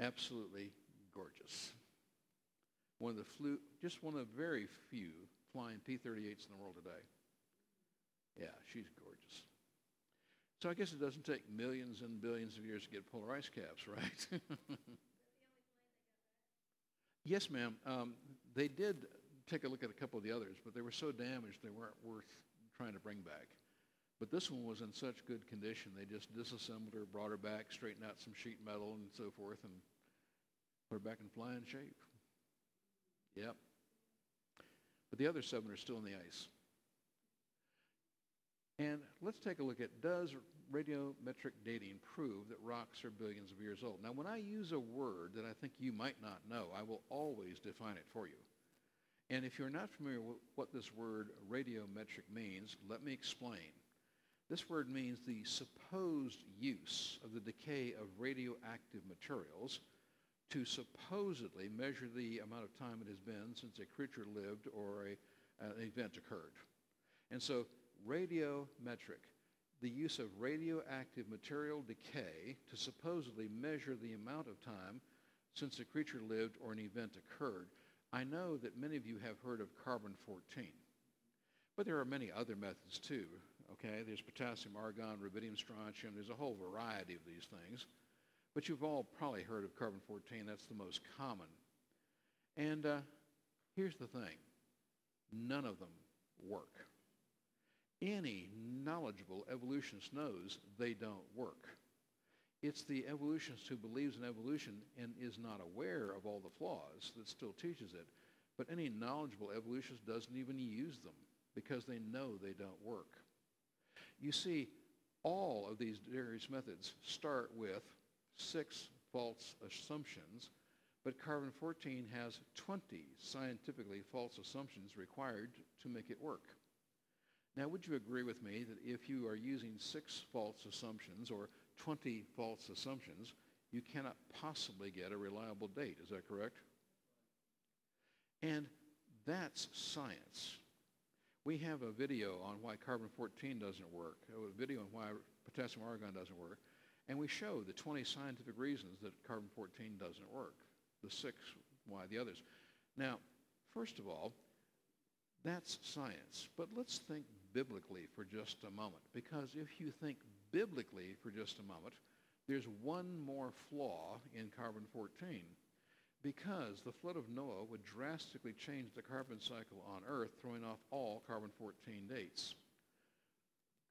Absolutely gorgeous. Just one of very few flying P-38s in the world today. Yeah, she's gorgeous. So I guess it doesn't take millions and billions of years to get polar ice caps, right? Yes, ma'am. They did take a look at a couple of the others, but they were so damaged they weren't worth trying to bring back. But this one was in such good condition, they just disassembled her, brought her back, straightened out some sheet metal and so forth, and put her back in flying shape. Yep. But the other seven are still in the ice. And let's take a look at, does radiometric dating prove that rocks are billions of years old? Now, when I use a word that I think you might not know, I will always define it for you. And if you're not familiar with what this word radiometric means, let me explain. This word means the supposed use of the decay of radioactive materials to supposedly measure the amount of time it has been since a creature lived or an event occurred. And so radiometric, the use of radioactive material decay to supposedly measure the amount of time since a creature lived or an event occurred. I know that many of you have heard of carbon-14, but there are many other methods too, okay? There's potassium, argon, rubidium, strontium. There's a whole variety of these things, but you've all probably heard of carbon-14. That's the most common. And here's the thing. None of them work. Any knowledgeable evolutionist knows they don't work. It's the evolutionist who believes in evolution and is not aware of all the flaws that still teaches it. But any knowledgeable evolutionist doesn't even use them because they know they don't work. You see, all of these various methods start with 6 false assumptions, but carbon-14 has 20 scientifically false assumptions required to make it work. Now, would you agree with me that if you are using 6 false assumptions or 20 false assumptions, you cannot possibly get a reliable date? Is that correct? And that's science. We have a video on why carbon-14 doesn't work, a video on why potassium argon doesn't work, and we show the 20 scientific reasons that carbon-14 doesn't work, the 6 why the others. Now, first of all, that's science, but let's think biblically for just a moment, because if you think biblically for just a moment, there's one more flaw in carbon-14, because the flood of Noah would drastically change the carbon cycle on Earth, throwing off all carbon-14 dates.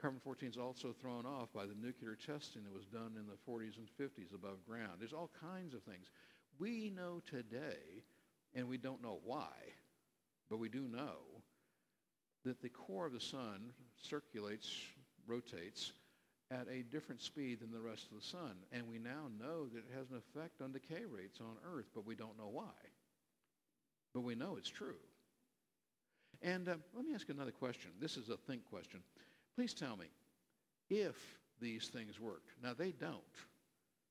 Carbon-14 is also thrown off by the nuclear testing that was done in the 40s and 50s above ground. There's all kinds of things. We know today, and we don't know why, but we do know that the core of the sun circulates, rotates at a different speed than the rest of the sun. And we now know that it has an effect on decay rates on Earth, but we don't know why. But we know it's true. And let me ask another question. This is a think question. Please tell me, if these things worked, now they don't,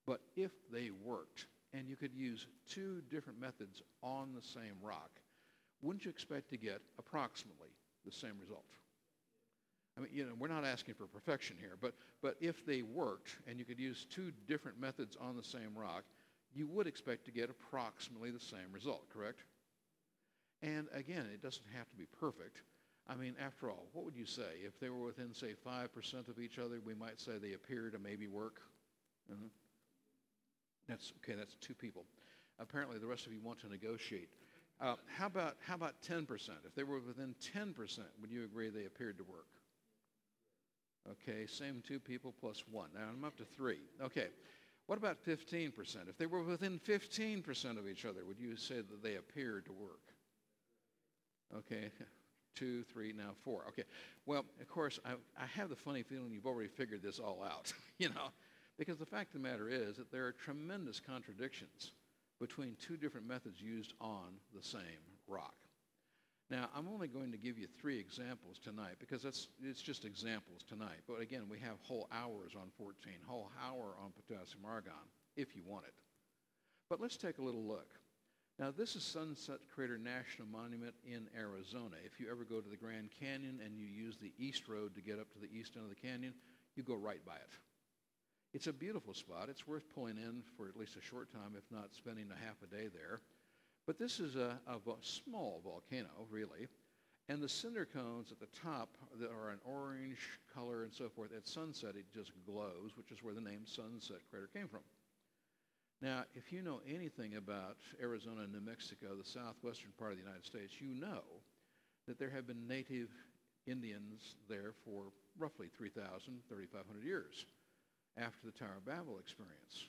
but if they worked, and you could use 2 different methods on the same rock, wouldn't you expect to get approximately the same result? I mean, you know, we're not asking for perfection here, but if they worked and you could use 2 different methods on the same rock, you would expect to get approximately the same result, correct? And again, it doesn't have to be perfect. I mean, after all, what would you say? If they were within, say, 5% of each other, we might say they appear to maybe work. Mm-hmm. That's okay, that's 2 people. Apparently, the rest of you want to negotiate. How about 10%? If they were within 10%, would you agree they appeared to work? Okay, same 2 people plus 1. Now I'm up to 3. Okay, what about 15%? If they were within 15% of each other, would you say that they appeared to work? Okay, 2, 3, now 4. Okay, well, of course, I have the funny feeling you've already figured this all out, you know, because the fact of the matter is that there are tremendous contradictions between 2 different methods used on the same rock. Now, I'm only going to give you three examples tonight because it's just examples tonight. But again, we have whole hours on 14, whole hour on potassium argon, if you want it. But let's take a little look. Now, this is Sunset Crater National Monument in Arizona. If you ever go to the Grand Canyon and you use the east road to get up to the east end of the canyon, you go right by it. It's a beautiful spot. It's worth pulling in for at least a short time, if not spending a half a day there. But this is a small volcano, really, and the cinder cones at the top that are an orange color and so forth. At sunset, it just glows, which is where the name Sunset Crater came from. Now, if you know anything about Arizona and New Mexico, the southwestern part of the United States, you know that there have been native Indians there for roughly 3,000, 3,500 years after the Tower of Babel experience.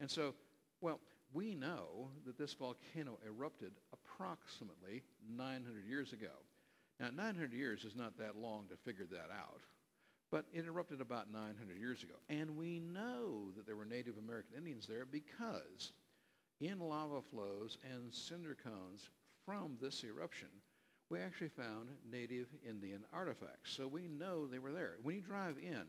And so, well, we know that this volcano erupted approximately 900 years ago. Now, 900 years is not that long to figure that out, but it erupted about 900 years ago. And we know that there were Native American Indians there because in lava flows and cinder cones from this eruption, we actually found Native Indian artifacts. So we know they were there. When you drive in,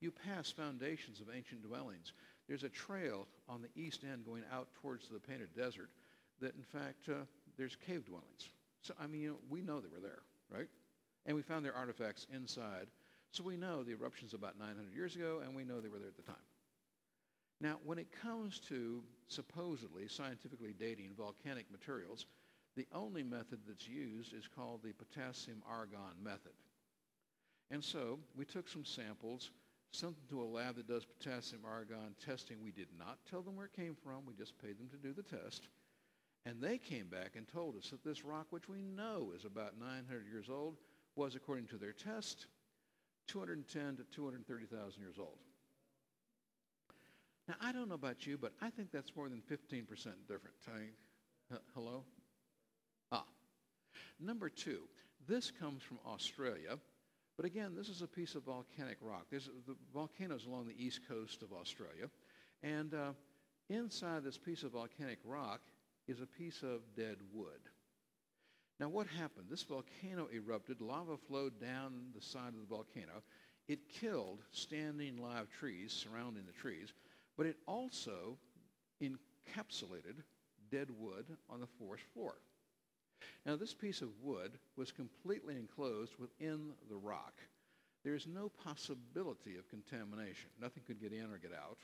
you pass foundations of ancient dwellings. There's a trail on the east end going out towards the Painted Desert that, in fact, there's cave dwellings. So, I mean, you know, we know they were there, right? And we found their artifacts inside. So we know the eruption's about 900 years ago, and we know they were there at the time. Now, when it comes to supposedly scientifically dating volcanic materials, the only method that's used is called the potassium argon method. And so we took some samples, sent them to a lab that does potassium argon testing. We did not tell them where it came from. We just paid them to do the test. And they came back and told us that this rock, which we know is about 900 years old, was, according to their test, 210 to 230,000 years old. Now, I don't know about you, but I think that's more than 15% different. Hello? Ah. Number two, this comes from Australia. But again, this is a piece of volcanic rock. The volcanoes along the east coast of Australia. And inside this piece of volcanic rock is a piece of dead wood. Now, what happened? This volcano erupted. Lava flowed down the side of the volcano. It killed standing live trees surrounding the trees. But it also encapsulated dead wood on the forest floor. Now, this piece of wood was completely enclosed within the rock. There's no possibility of contamination. Nothing could get in or get out.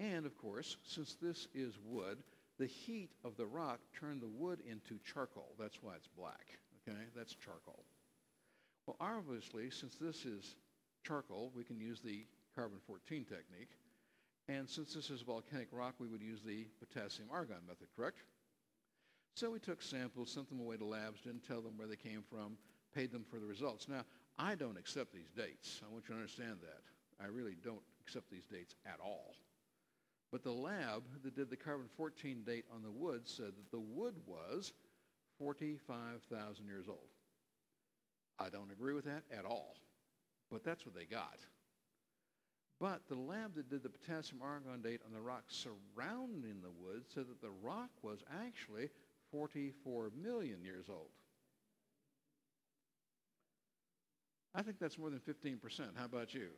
And, of course, since this is wood, the heat of the rock turned the wood into charcoal. That's why it's black, okay? That's charcoal. Well, obviously, since this is charcoal, we can use the carbon-14 technique. And since this is volcanic rock, we would use the potassium argon method, correct? So we took samples, sent them away to labs, didn't tell them where they came from, paid them for the results. Now, I don't accept these dates. I want you to understand that. I really don't accept these dates at all. But the lab that did the carbon-14 date on the wood said that the wood was 45,000 years old. I don't agree with that at all, but that's what they got. But the lab that did the potassium argon date on the rock surrounding the wood said that the rock was actually 44 million years old. I think that's more than 15%. How about you?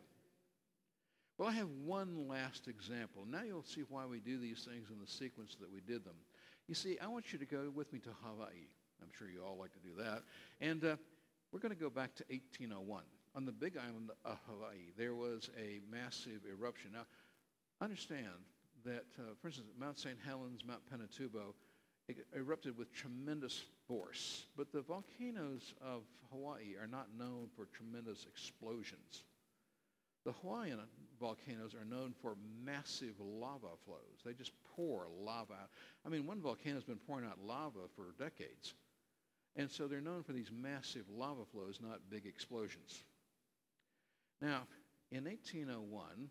Well, I have one last example. Now you'll see why we do these things in the sequence that we did them. You see, I want you to go with me to Hawaii. I'm sure you all like to do that. And we're going to go back to 1801. On the big island of Hawaii, there was a massive eruption. Now, understand that, for instance, Mount St. Helens, Mount Pinatubo, it erupted with tremendous force. But the volcanoes of Hawaii are not known for tremendous explosions. The Hawaiian volcanoes are known for massive lava flows. They just pour lava out. I mean, one volcano has been pouring out lava for decades. And so they're known for these massive lava flows, not big explosions. Now, in 1801,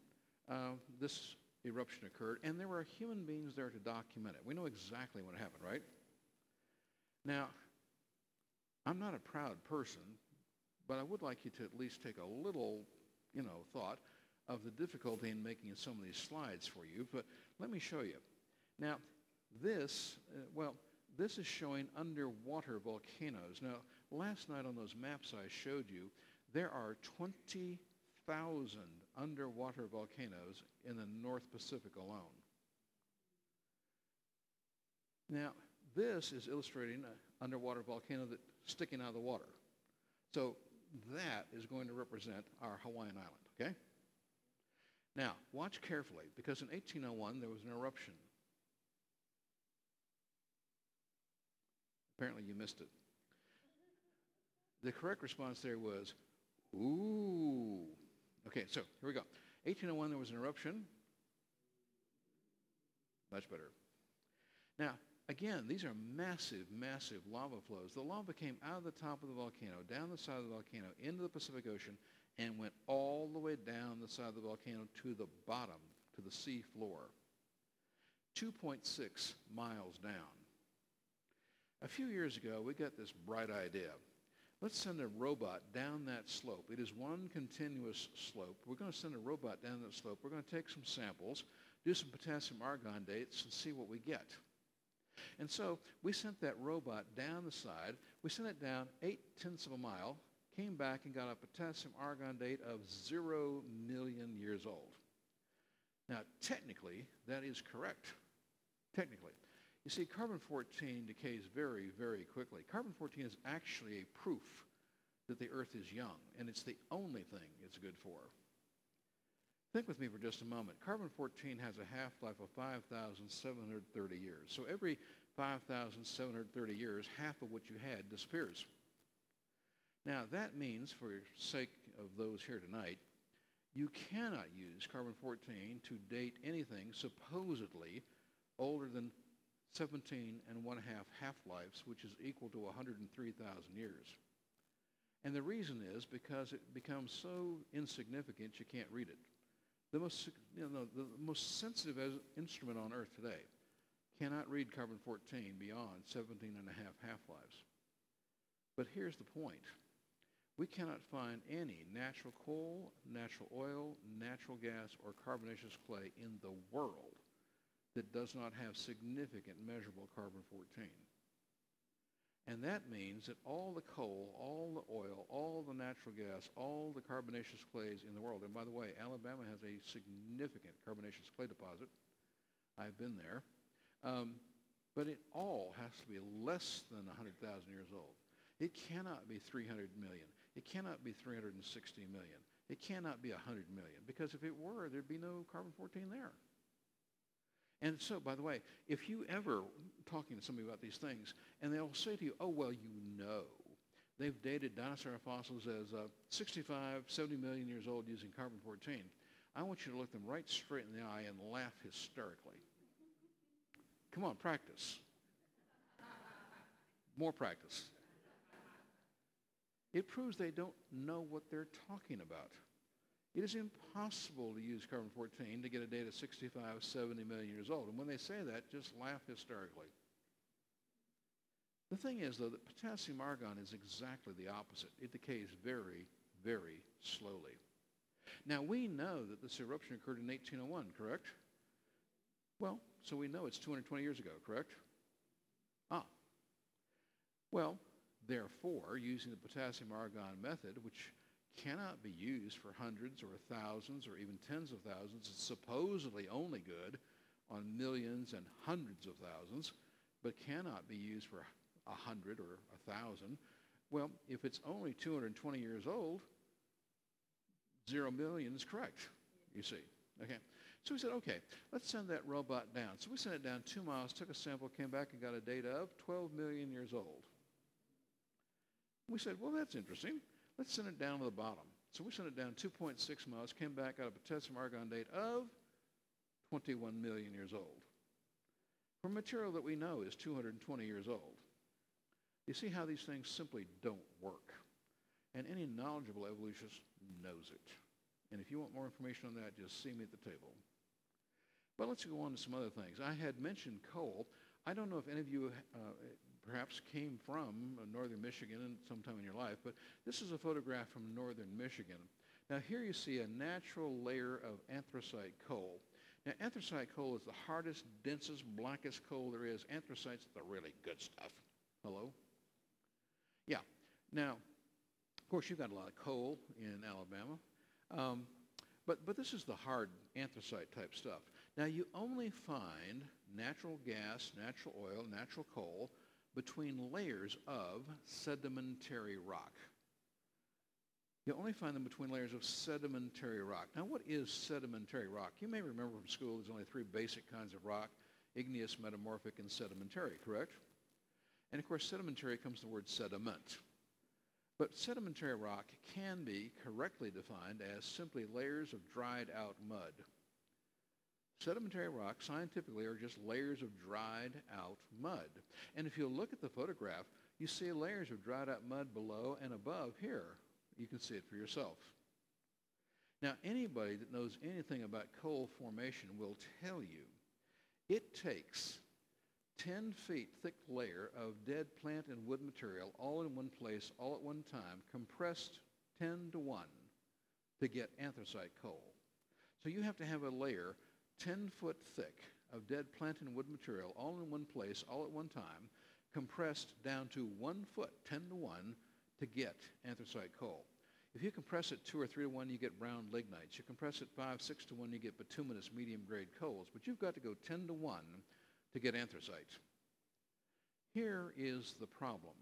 this eruption occurred, and there were human beings there to document it. We know exactly what happened, right? Now, I'm not a proud person, but I would like you to at least take a little, thought of the difficulty in making some of these slides for you. But let me show you. Now, this, This is showing underwater volcanoes. Now, last night on those maps I showed you, there are 20,000 underwater volcanoes in the North Pacific alone. Now, this is illustrating an underwater volcano that's sticking out of the water. So that is going to represent our Hawaiian island, okay? Now, watch carefully, because in 1801 there was an eruption. Apparently you missed it. The correct response there was, ooh. Okay, so here we go. 1801, there was an eruption. Much better. Now, again, these are massive, massive lava flows. The lava came out of the top of the volcano, down the side of the volcano, into the Pacific Ocean, and went all the way down the side of the volcano to the bottom, to the sea floor. 2.6 miles down. A few years ago, we got this bright idea. Let's send a robot down that slope. It is one continuous slope. We're going to send a robot down that slope. We're going to take some samples, do some potassium argon dates, and see what we get. And so we sent that robot down the side. We sent it down 0.8 miles, came back and got a potassium argon date of 0 million years old. Now, technically, that is correct. Technically. You see, carbon-14 decays very, very quickly. Carbon-14 is actually a proof that the Earth is young, and it's the only thing it's good for. Think with me for just a moment. Carbon-14 has a half-life of 5,730 years. So every 5,730 years, half of what you had disappears. Now, that means, for the sake of those here tonight, you cannot use carbon-14 to date anything supposedly older than 17.5 half-lives, which is equal to 103,000 years. And the reason is because it becomes so insignificant you can't read it. The most sensitive instrument on Earth today cannot read carbon-14 beyond 17.5 half-lives. But here's the point. We cannot find any natural coal, natural oil, natural gas, or carbonaceous clay in the world that does not have significant measurable carbon-14. And that means that all the coal, all the oil, all the natural gas, all the carbonaceous clays in the world, and by the way, Alabama has a significant carbonaceous clay deposit. I've been there. But it all has to be less than 100,000 years old. It cannot be 300 million. It cannot be 360 million. It cannot be 100 million, because if it were, there'd be no carbon-14 there. And so, by the way, if you ever talking to somebody about these things, and they'll say to you, oh, well, you know, they've dated dinosaur fossils as 65, 70 million years old using carbon-14. I want you to look them right straight in the eye and laugh hysterically. Come on, practice. More practice. It proves they don't know what they're talking about. It is impossible to use carbon-14 to get a date of 65, 70 million years old. And when they say that, just laugh hysterically. The thing is, though, that potassium argon is exactly the opposite. It decays very, very slowly. Now, we know that this eruption occurred in 1801, correct? Well, so we know it's 220 years ago, correct? Well, therefore, using the potassium argon method, which cannot be used for hundreds or thousands or even tens of thousands. It's supposedly only good on millions and hundreds of thousands, but cannot be used for 100 or 1,000. Well, if it's only 220 years old, 0 million is correct, you see. Okay, so we said, okay, let's send that robot down. So we sent it down 2 miles, took a sample, came back and got a date of 12 million years old. We said, well, that's interesting. Let's send it down to the bottom. So we sent it down 2.6 miles, came back, got a potassium argon date of 21 million years old. For material that we know is 220 years old. You see how these things simply don't work. And any knowledgeable evolutionist knows it. And if you want more information on that, just see me at the table. But let's go on to some other things. I had mentioned coal. I don't know if any of you perhaps came from northern Michigan sometime in your life, but this is a photograph from northern Michigan. Now here you see a natural layer of anthracite coal. Now, anthracite coal is the hardest, densest, blackest coal there is. Anthracite's the really good stuff. Hello? Yeah. Now, of course, you've got a lot of coal in Alabama. But this is the hard anthracite type stuff. Now, you only find natural gas, natural oil, natural coal between layers of sedimentary rock. You only find them between layers of sedimentary rock. Now, what is sedimentary rock? You may remember from school there's only three basic kinds of rock: igneous, metamorphic, and sedimentary, correct? And, of course, sedimentary comes from the word sediment. But sedimentary rock can be correctly defined as simply layers of dried-out mud. Sedimentary rock, scientifically, are just layers of dried-out mud. And if you look at the photograph, you see layers of dried-out mud below and above here. You can see it for yourself. Now, anybody that knows anything about coal formation will tell you it takes 10 feet thick layer of dead plant and wood material all in one place, all at one time, compressed 10-to-1 to get anthracite coal. So you have to have a layer 10 foot thick of dead plant and wood material all in one place, all at one time, compressed down to 1 foot, 10-to-1, to get anthracite coal. If you compress it 2 or 3 to 1, you get brown lignites. You compress it 5, 6 to 1, you get bituminous medium grade coals. But you've got to go 10-to-1 to get anthracite. Here is the problem.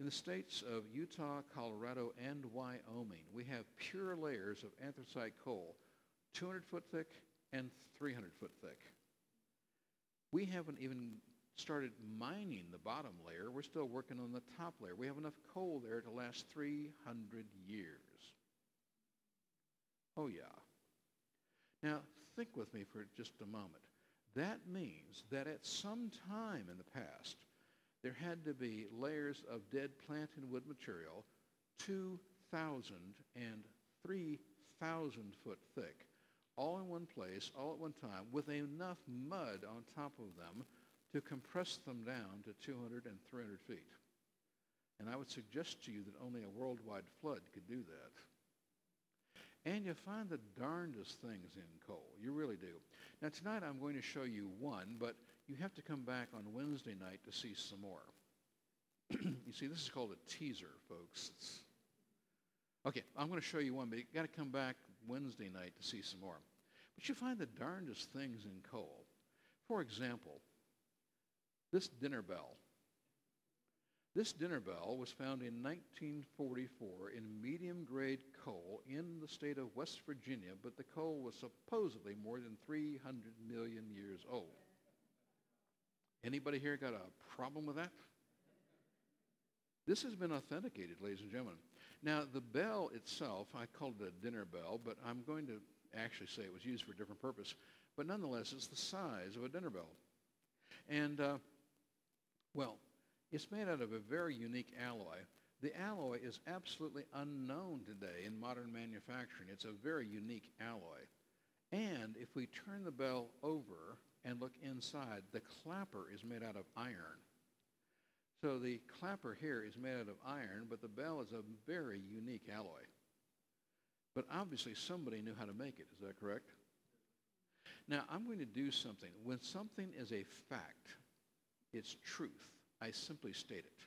In the states of Utah, Colorado, and Wyoming, we have pure layers of anthracite coal, 200 foot thick and 300 foot thick. We haven't even started mining the bottom layer. We're still working on the top layer. We have enough coal there to last 300 years. Oh, yeah. Now, think with me for just a moment. That means that at some time in the past, there had to be layers of dead plant and wood material 2,000 and 3,000 foot thick, all in one place, all at one time, with enough mud on top of them to compress them down to 200 and 300 feet. And I would suggest to you that only a worldwide flood could do that. And you find the darndest things in coal. You really do. Now, tonight I'm going to show you one, but you have to come back on Wednesday night to see some more. You see, this is called a teaser, folks. Okay, I'm going to show you one, but you've got to come back Wednesday night to see some more. But you find the darndest things in coal. For example, this dinner bell. This dinner bell was found in 1944 in medium-grade coal in the state of West Virginia, but the coal was supposedly more than 300 million years old. Anybody here got a problem with that? This has been authenticated, ladies and gentlemen. Now, the bell itself, I called it a dinner bell, but I'm going to actually say it was used for a different purpose. But nonetheless, it's the size of a dinner bell. And, well, it's made out of a very unique alloy. The alloy is absolutely unknown today in modern manufacturing. It's a very unique alloy. And if we turn the bell over and look inside, the clapper is made out of iron. So the clapper here is made out of iron, but the bell is a very unique alloy. But obviously somebody knew how to make it. Is that correct? Now, I'm going to do something. When something is a fact, it's truth. I simply state it.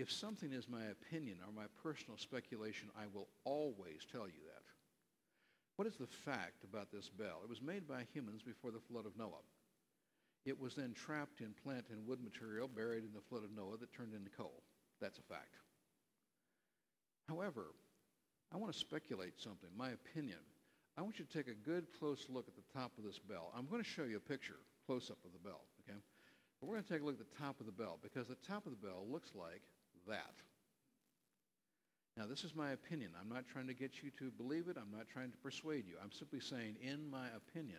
If something is my opinion or my personal speculation, I will always tell you that. What is the fact about this bell? It was made by humans before the flood of Noah. It was then trapped in plant and wood material buried in the flood of Noah that turned into coal. That's a fact. However, I want to speculate something, my opinion. I want you to take a good close look at the top of this bell. I'm going to show you a picture, close-up of the bell, okay? But we're going to take a look at the top of the bell because the top of the bell looks like that. Now, this is my opinion. I'm not trying to get you to believe it. I'm not trying to persuade you. I'm simply saying, in my opinion,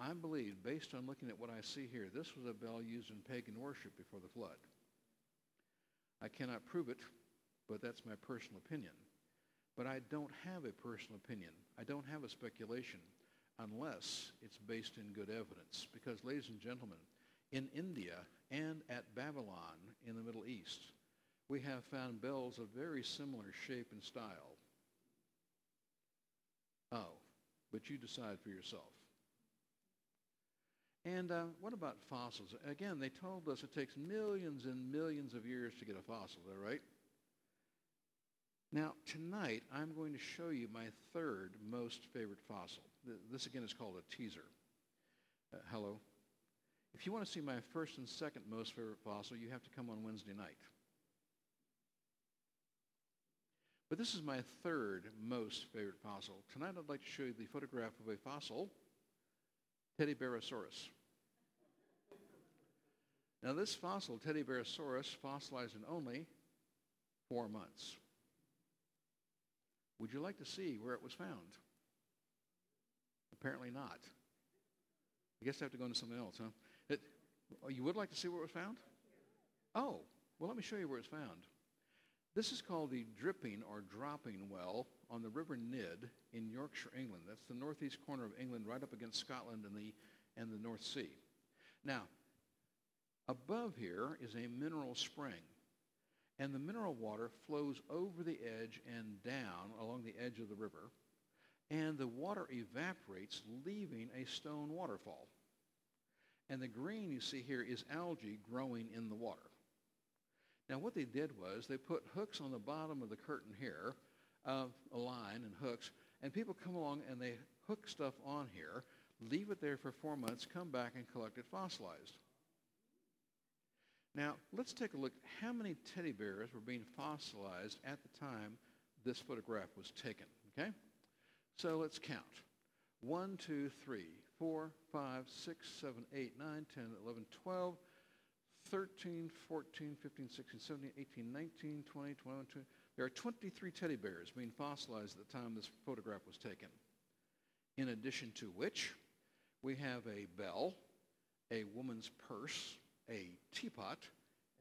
I believe, based on looking at what I see here, this was a bell used in pagan worship before the flood. I cannot prove it, but that's my personal opinion. But I don't have a personal opinion. I don't have a speculation unless it's based in good evidence. Because, ladies and gentlemen, in India and at Babylon in the Middle East, we have found bells of very similar shape and style. Oh, but you decide for yourself. And what about fossils? Again, they told us it takes millions and millions of years to get a fossil, all right? Now, tonight, I'm going to show you my third most favorite fossil. This, again, is called a teaser. Hello. If you want to see my first and second most favorite fossil, you have to come on Wednesday night. But this is my third most favorite fossil. Tonight, I'd like to show you the photograph of a fossil, Teddybearosaurus. Now, this fossil, Teddybearosaurus, fossilized in only 4 months. Would you like to see where it was found? Apparently not. I guess I have to go into something else, huh? You would like to see where it was found? Oh, well, let me show you where it's found. This is called the dripping or dropping well on the River Nid in Yorkshire, England. That's the northeast corner of England, right up against Scotland and the North Sea. Now, above here is a mineral spring. And the mineral water flows over the edge and down along the edge of the river. And the water evaporates, leaving a stone waterfall. And the green you see here is algae growing in the water. Now, what they did was they put hooks on the bottom of the curtain here, a line and hooks. And people come along and they hook stuff on here, leave it there for 4 months, come back and collect it fossilized. Now, let's take a look at how many teddy bears were being fossilized at the time this photograph was taken, okay? So let's count. 1, 2, 3, 4, 5, 6, 7, 8, 9, 10, 11, 12, 13, 14, 15, 16, 17, 18, 19, 20, 21, 22. There are 23 teddy bears being fossilized at the time this photograph was taken. In addition to which, we have a bell, a woman's purse, a teapot,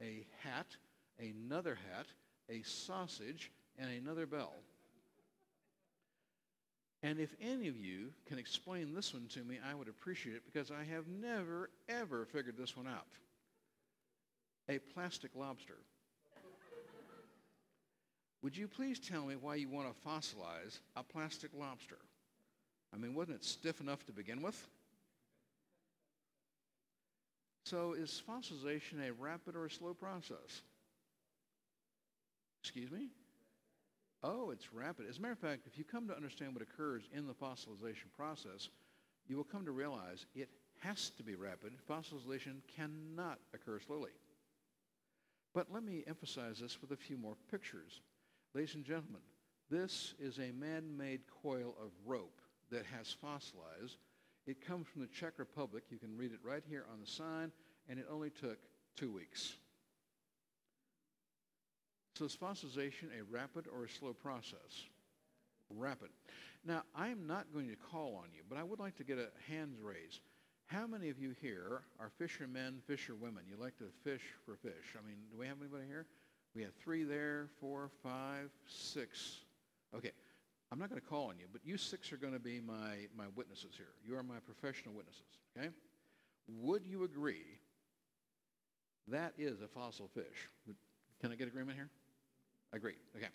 a hat, another hat, a sausage, and another bell. And if any of you can explain this one to me, I would appreciate it because I have never, ever figured this one out. A plastic lobster. Would you please tell me why you want to fossilize a plastic lobster? I mean, wasn't it stiff enough to begin with? So is fossilization a rapid or a slow process? Excuse me? Oh, it's rapid. As a matter of fact, if you come to understand what occurs in the fossilization process, you will come to realize it has to be rapid. Fossilization cannot occur slowly. But let me emphasize this with a few more pictures. Ladies and gentlemen, this is a man-made coil of rope that has fossilized. It comes from the Czech Republic. You can read it right here on the sign, and it only took 2 weeks. So is fossilization a rapid or a slow process? Rapid. Now, I am not going to call on you, but I would like to get a hand raise. How many of you here are fishermen, fisherwomen? You like to fish for fish. I mean, do we have anybody here? We have 3 there, 4, 5, 6. Okay. I'm not going to call on you, but you 6 are going to be my witnesses here. You are my professional witnesses, okay? Would you agree that is a fossil fish? Can I get agreement here? Agreed, okay.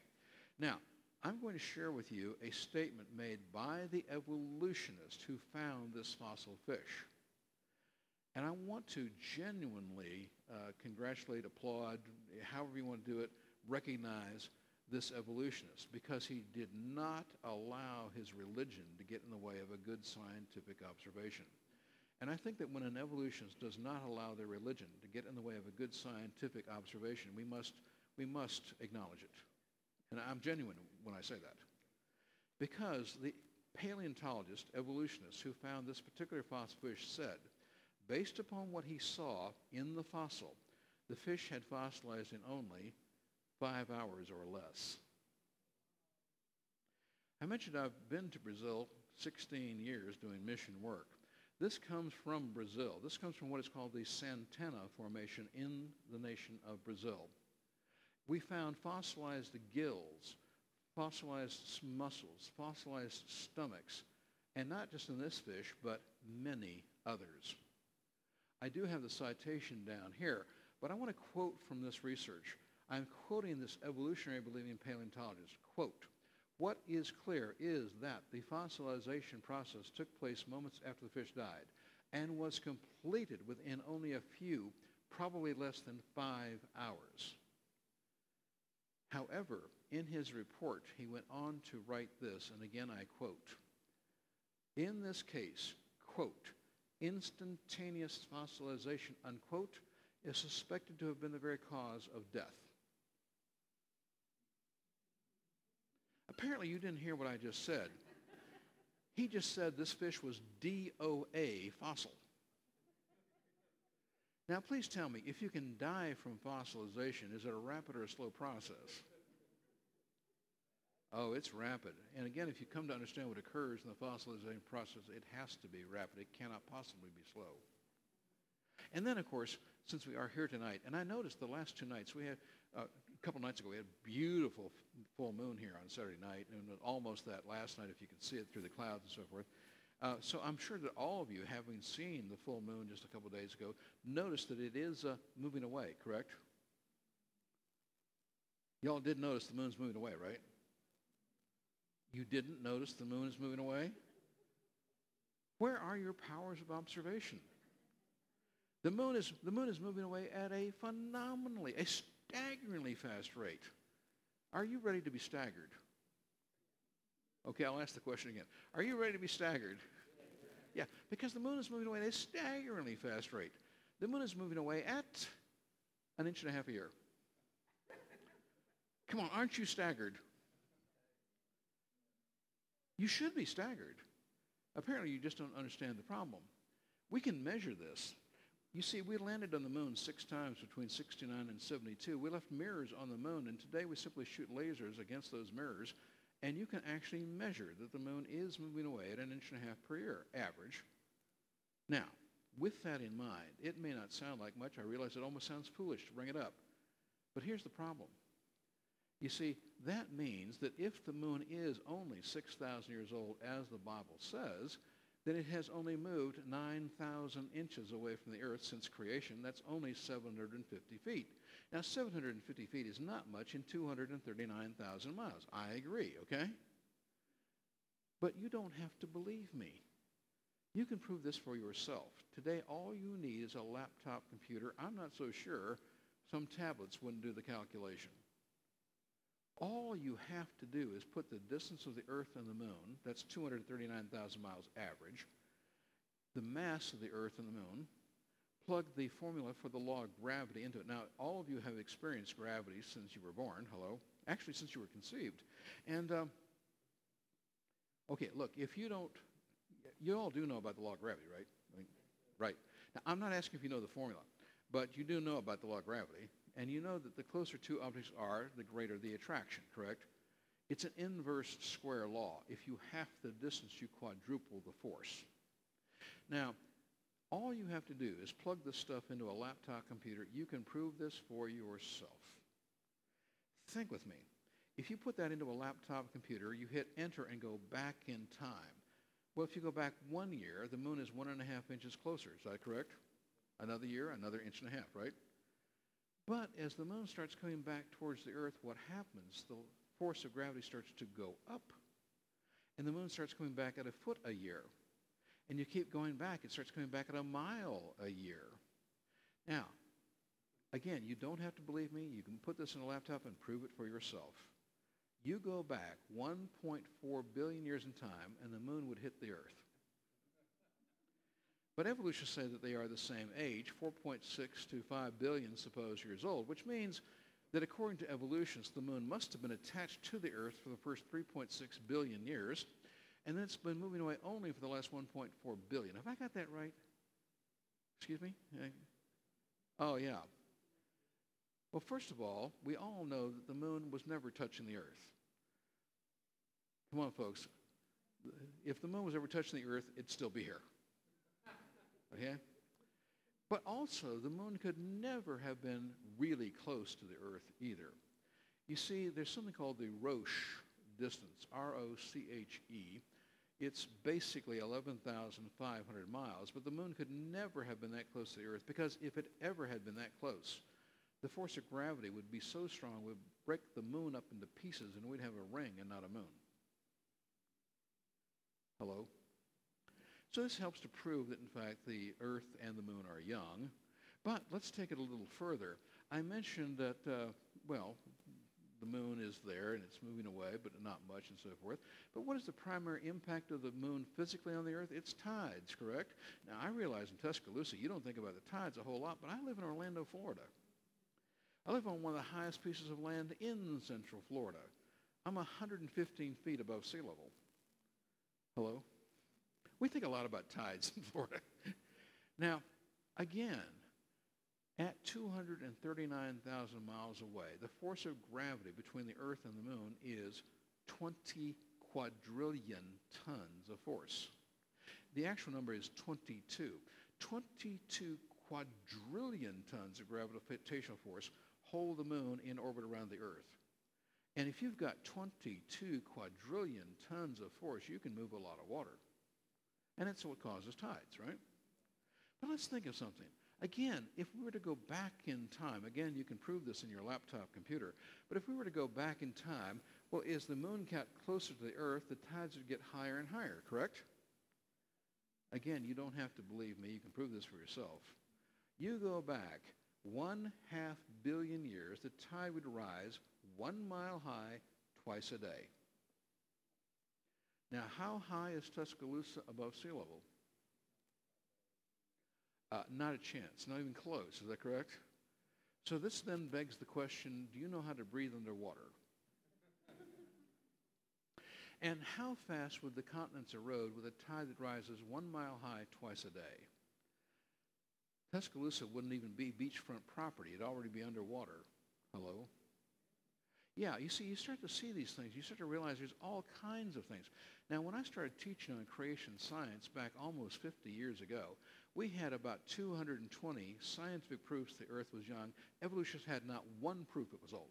Now, I'm going to share with you a statement made by the evolutionist who found this fossil fish. And I want to genuinely congratulate, applaud, however you want to do it, recognize this evolutionist, because he did not allow his religion to get in the way of a good scientific observation. And I think that when an evolutionist does not allow their religion to get in the way of a good scientific observation, we must acknowledge it. And I'm genuine when I say that. Because the paleontologist, evolutionist, who found this particular fossil fish said, based upon what he saw in the fossil, the fish had fossilized in only 5 hours or less. I mentioned I've been to Brazil 16 years doing mission work. This comes from Brazil. This comes from what is called the Santana Formation in the nation of Brazil. We found fossilized gills, fossilized muscles, fossilized stomachs, and not just in this fish, but many others. I do have the citation down here, but I want to quote from this research. I'm quoting this evolutionary-believing paleontologist, quote, "What is clear is that the fossilization process took place moments after the fish died, and was completed within only a few, probably less than 5 hours. However, in his report, he went on to write this, and again I quote, "In this case, quote, instantaneous fossilization, unquote, is suspected to have been the very cause of death." Apparently you didn't hear what I just said. He just said this fish was DOA fossil. Now, please tell me, if you can die from fossilization, is it a rapid or a slow process? Oh, it's rapid. And again, if you come to understand what occurs in the fossilization process, it has to be rapid. It cannot possibly be slow. And then, of course, since we are here tonight, and I noticed the last two nights, we had a couple nights ago, we had a beautiful full moon here on Saturday night, and almost that last night, if you could see it through the clouds and so forth. So I'm sure that all of you, having seen the full moon just a couple days ago, noticed that it is moving away, correct? Y'all did notice the moon's moving away, right? You didn't notice the moon is moving away? Where are your powers of observation? The moon is moving away at a phenomenally, a staggeringly fast rate. Are you ready to be staggered? Okay, I'll ask the question again. Are you ready to be staggered? Yeah, because the moon is moving away at a staggeringly fast rate. The moon is moving away at 1.5 inches a year. Come on, aren't you staggered? You should be staggered. Apparently, you just don't understand the problem. We can measure this. You see, we landed on the moon 6 times between 69 and 72. We left mirrors on the moon, and today we simply shoot lasers against those mirrors. And you can actually measure that the moon is moving away at 1.5 inches per year, average. Now, with that in mind, it may not sound like much. I realize it almost sounds foolish to bring it up. But here's the problem. You see, that means that if the moon is only 6,000 years old, as the Bible says, then it has only moved 9,000 inches away from the Earth since creation. That's only 750 feet. Now, 750 feet is not much in 239,000 miles. I agree, okay? But you don't have to believe me. You can prove this for yourself. Today, all you need is a laptop computer. I'm not so sure some tablets wouldn't do the calculation. All you have to do is put the distance of the Earth and the moon, that's 239,000 miles average, the mass of the Earth and the moon, plug the formula for the law of gravity into it. Now, all of you have experienced gravity since you were born, hello, actually since you were conceived. And, okay, look, if you don't, you all do know about the law of gravity, right? I mean, right. Now, I'm not asking if you know the formula, but you do know about the law of gravity. And you know that the closer two objects are, the greater the attraction, correct? It's an inverse square law. If you half the distance, you quadruple the force. Now, all you have to do is plug this stuff into a laptop computer. You can prove this for yourself. Think with me. If you put that into a laptop computer, you hit enter and go back in time. Well, if you go back 1 year, the moon is 1.5 inches closer. Is that correct? Another year, another 1.5 inches, right? But as the moon starts coming back towards the Earth, what happens? The force of gravity starts to go up, and the moon starts coming back at 1 foot a year. And you keep going back. It starts coming back at 1 mile a year. Now, again, you don't have to believe me. You can put this in a laptop and prove it for yourself. You go back 1.4 billion years in time, and the moon would hit the Earth. But evolutionists say that they are the same age, 4.6 to 5 billion supposed years old, which means that according to evolutionists, the moon must have been attached to the Earth for the first 3.6 billion years, and then it's been moving away only for the last 1.4 billion. Have I got that right? Excuse me? Oh, yeah. Well, first of all, we all know that the moon was never touching the Earth. Come on, folks. If the moon was ever touching the Earth, it'd still be here. Okay? But also, the moon could never have been really close to the Earth either. You see, there's something called the Roche distance, R-O-C-H-E. It's basically 11,500 miles, but the moon could never have been that close to the Earth because if it ever had been that close, the force of gravity would be so strong it would break the moon up into pieces and we'd have a ring and not a moon. Hello? So this helps to prove that, in fact, the Earth and the Moon are young. But let's take it a little further. I mentioned that, well, the Moon is there, and it's moving away, but not much, and so forth. But what is the primary impact of the Moon physically on the Earth? It's tides, correct? Now, I realize in Tuscaloosa, you don't think about the tides a whole lot, but I live in Orlando, Florida. I live on one of the highest pieces of land in central Florida. I'm 115 feet above sea level. Hello? We think a lot about tides in Florida. Now, again, at 239,000 miles away, the force of gravity between the Earth and the Moon is 20 quadrillion tons of force. The actual number is 22. 22 quadrillion tons of gravitational force hold the Moon in orbit around the Earth. And if you've got 22 quadrillion tons of force, you can move a lot of water. And that's what causes tides, right? But let's think of something. Again, if we were to go back in time, again, you can prove this in your laptop computer, but if we were to go back in time, well, as the Moon got closer to the Earth, the tides would get higher and higher, correct? Again, you don't have to believe me. You can prove this for yourself. You go back 1.5 billion years, the tide would rise 1 mile high twice a day. Now, how high is Tuscaloosa above sea level? Not a chance, not even close, is that correct? So this then begs the question, do you know how to breathe underwater? And how fast would the continents erode with a tide that rises 1 mile high twice a day? Tuscaloosa wouldn't even be beachfront property. It'd already be underwater. Hello? Yeah, you see, you start to see these things. You start to realize there's all kinds of things. Now, when I started teaching on creation science back almost 50 years ago, we had about 220 scientific proofs the Earth was young. Evolutionists had not one proof it was old.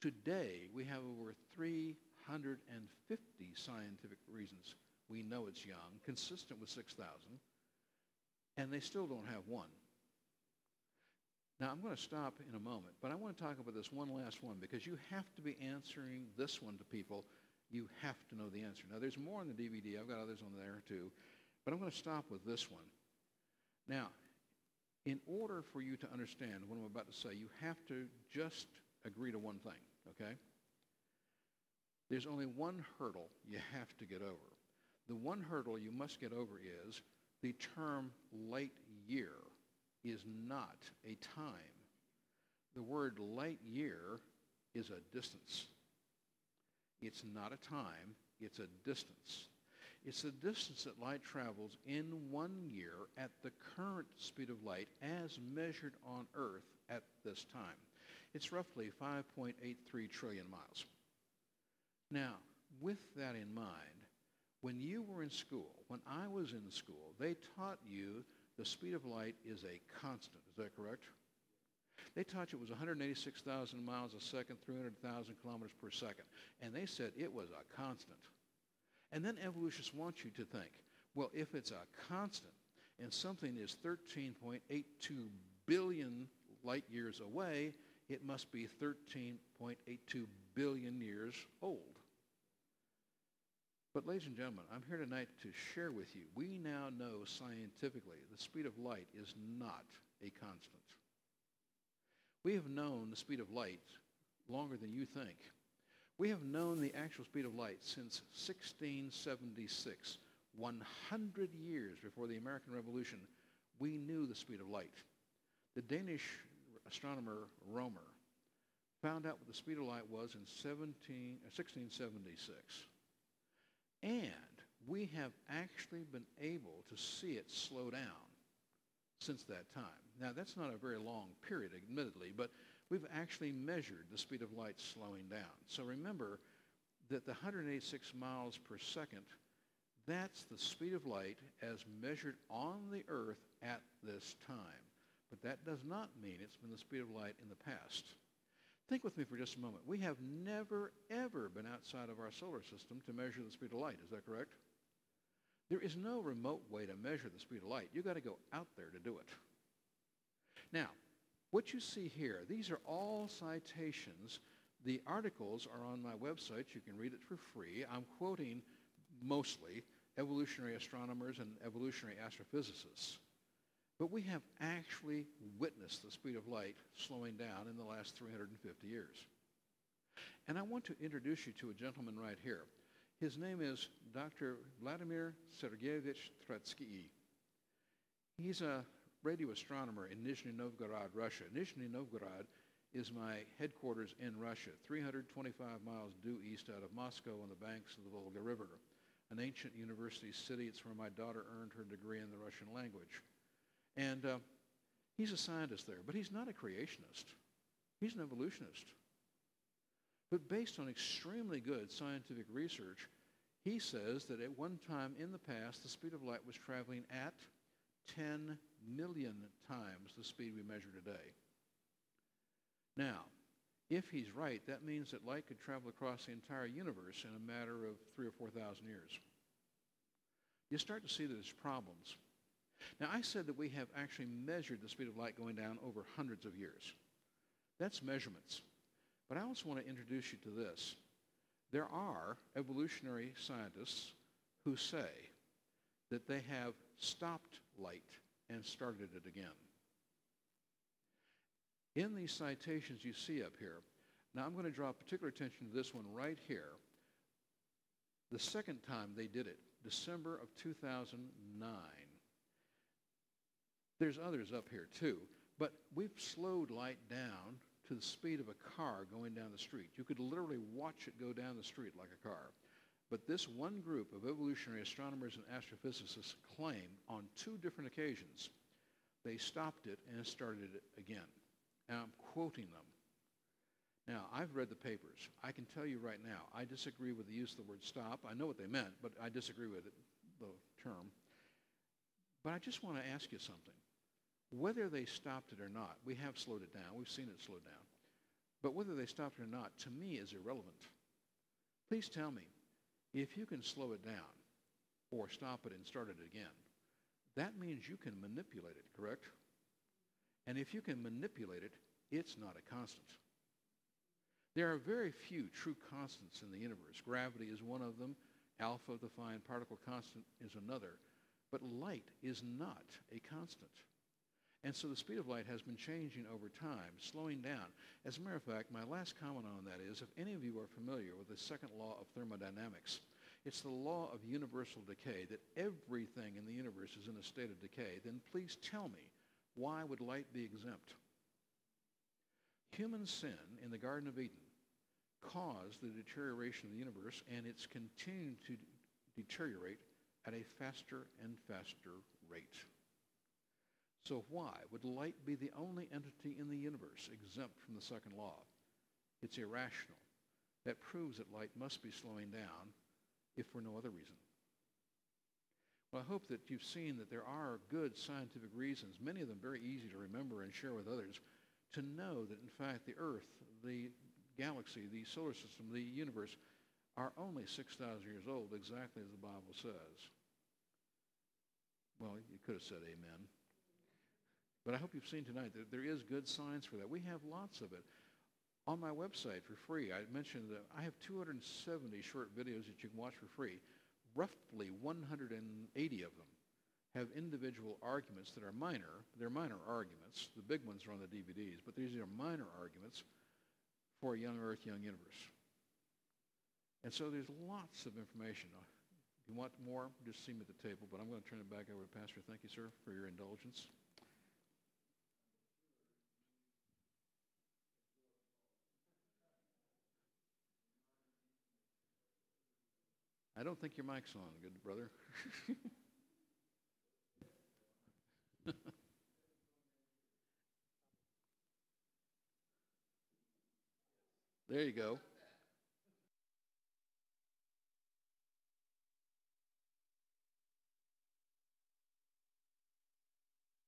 Today, we have over 350 scientific reasons we know it's young, consistent with 6,000, and they still don't have one. Now, I'm going to stop in a moment, but I want to talk about this one last one because you have to be answering this one to people. You have to know the answer. Now, there's more on the DVD. I've got others on there, too. But I'm going to stop with this one. Now, in order for you to understand what I'm about to say, you have to just agree to one thing, okay? There's only one hurdle you have to get over. The one hurdle you must get over is the term light year is not a time. The word light year is a distance. It's not a time, it's a distance. It's the distance that light travels in 1 year at the current speed of light as measured on Earth at this time. It's roughly 5.83 trillion miles. Now, with that in mind, when you were in school, when I was in school, they taught you the speed of light is a constant. Is that correct? They taught you it was 186,000 miles a second, 300,000 kilometers per second. And they said it was a constant. And then evolutionists want you to think, well, if it's a constant and something is 13.82 billion light years away, it must be 13.82 billion years old. But ladies and gentlemen, I'm here tonight to share with you, we now know scientifically the speed of light is not a constant. We have known the speed of light longer than you think. We have known the actual speed of light since 1676, 100 years before the American Revolution, we knew the speed of light. The Danish astronomer Roemer found out what the speed of light was in 1676. And we have actually been able to see it slow down since that time. Now, that's not a very long period, admittedly, but we've actually measured the speed of light slowing down. So remember that the 186 miles per second, that's the speed of light as measured on the Earth at this time. But that does not mean it's been the speed of light in the past. Think with me for just a moment. We have never, ever been outside of our solar system to measure the speed of light. Is that correct? There is no remote way to measure the speed of light. You've got to go out there to do it. Now, what you see here, these are all citations. The articles are on my website. You can read it for free. I'm quoting mostly evolutionary astronomers and evolutionary astrophysicists. But we have actually witnessed the speed of light slowing down in the last 350 years. And I want to introduce you to a gentleman right here. His name is Dr. Vladimir Sergeyevich Trotsky. He's a radio astronomer in Nizhny Novgorod, Russia. Nizhny Novgorod is my headquarters in Russia, 325 miles due east out of Moscow on the banks of the Volga River, an ancient university city. It's where my daughter earned her degree in the Russian language. And he's a scientist there, but he's not a creationist. He's an evolutionist. But based on extremely good scientific research, he says that at one time in the past, the speed of light was traveling at 10 million times the speed we measure today. Now, if he's right, that means that light could travel across the entire universe in a matter of 3,000 or 4,000 years. You start to see that there's problems. Now, I said that we have actually measured the speed of light going down over hundreds of years. That's measurements. But I also want to introduce you to this. There are evolutionary scientists who say that they have stopped light and started it again. In these citations you see up here, now I'm going to draw particular attention to this one right here. The second time they did it, December of 2009. There's others up here too, but we've slowed light down to the speed of a car going down the street. You could literally watch it go down the street like a car. But this one group of evolutionary astronomers and astrophysicists claimed on two different occasions they stopped it and started it again. And I'm quoting them. Now, I've read the papers. I can tell you right now, I disagree with the use of the word stop. I know what they meant, but I disagree with it, the term. But I just want to ask you something. Whether they stopped it or not, we have slowed it down. We've seen it slow down. But whether they stopped it or not, to me, is irrelevant. Please tell me, if you can slow it down or stop it and start it again, that means you can manipulate it, correct? And if you can manipulate it, it's not a constant. There are very few true constants in the universe. Gravity is one of them. Alpha, the fine particle constant, is another. But light is not a constant. And so the speed of light has been changing over time, slowing down. As a matter of fact, my last comment on that is, if any of you are familiar with the second law of thermodynamics, it's the law of universal decay, that everything in the universe is in a state of decay, then please tell me, why would light be exempt? Human sin in the Garden of Eden caused the deterioration of the universe, and it's continued to deteriorate at a faster and faster rate. So why would light be the only entity in the universe exempt from the second law? It's irrational. That proves that light must be slowing down, if for no other reason. Well, I hope that you've seen that there are good scientific reasons, many of them very easy to remember and share with others, to know that, in fact, the Earth, the galaxy, the solar system, the universe are only 6,000 years old, exactly as the Bible says. Well, you could have said amen. But I hope you've seen tonight that there is good science for that. We have lots of it. On my website for free, I mentioned that I have 270 short videos that you can watch for free. Roughly 180 of them have individual arguments that are minor. They're minor arguments. The big ones are on the DVDs, but these are minor arguments for a young Earth, young universe. And so there's lots of information. If you want more, just see me at the table, but I'm going to turn it back over to Pastor. Thank you, sir, for your indulgence. I don't think your mic's on, good brother. There you go.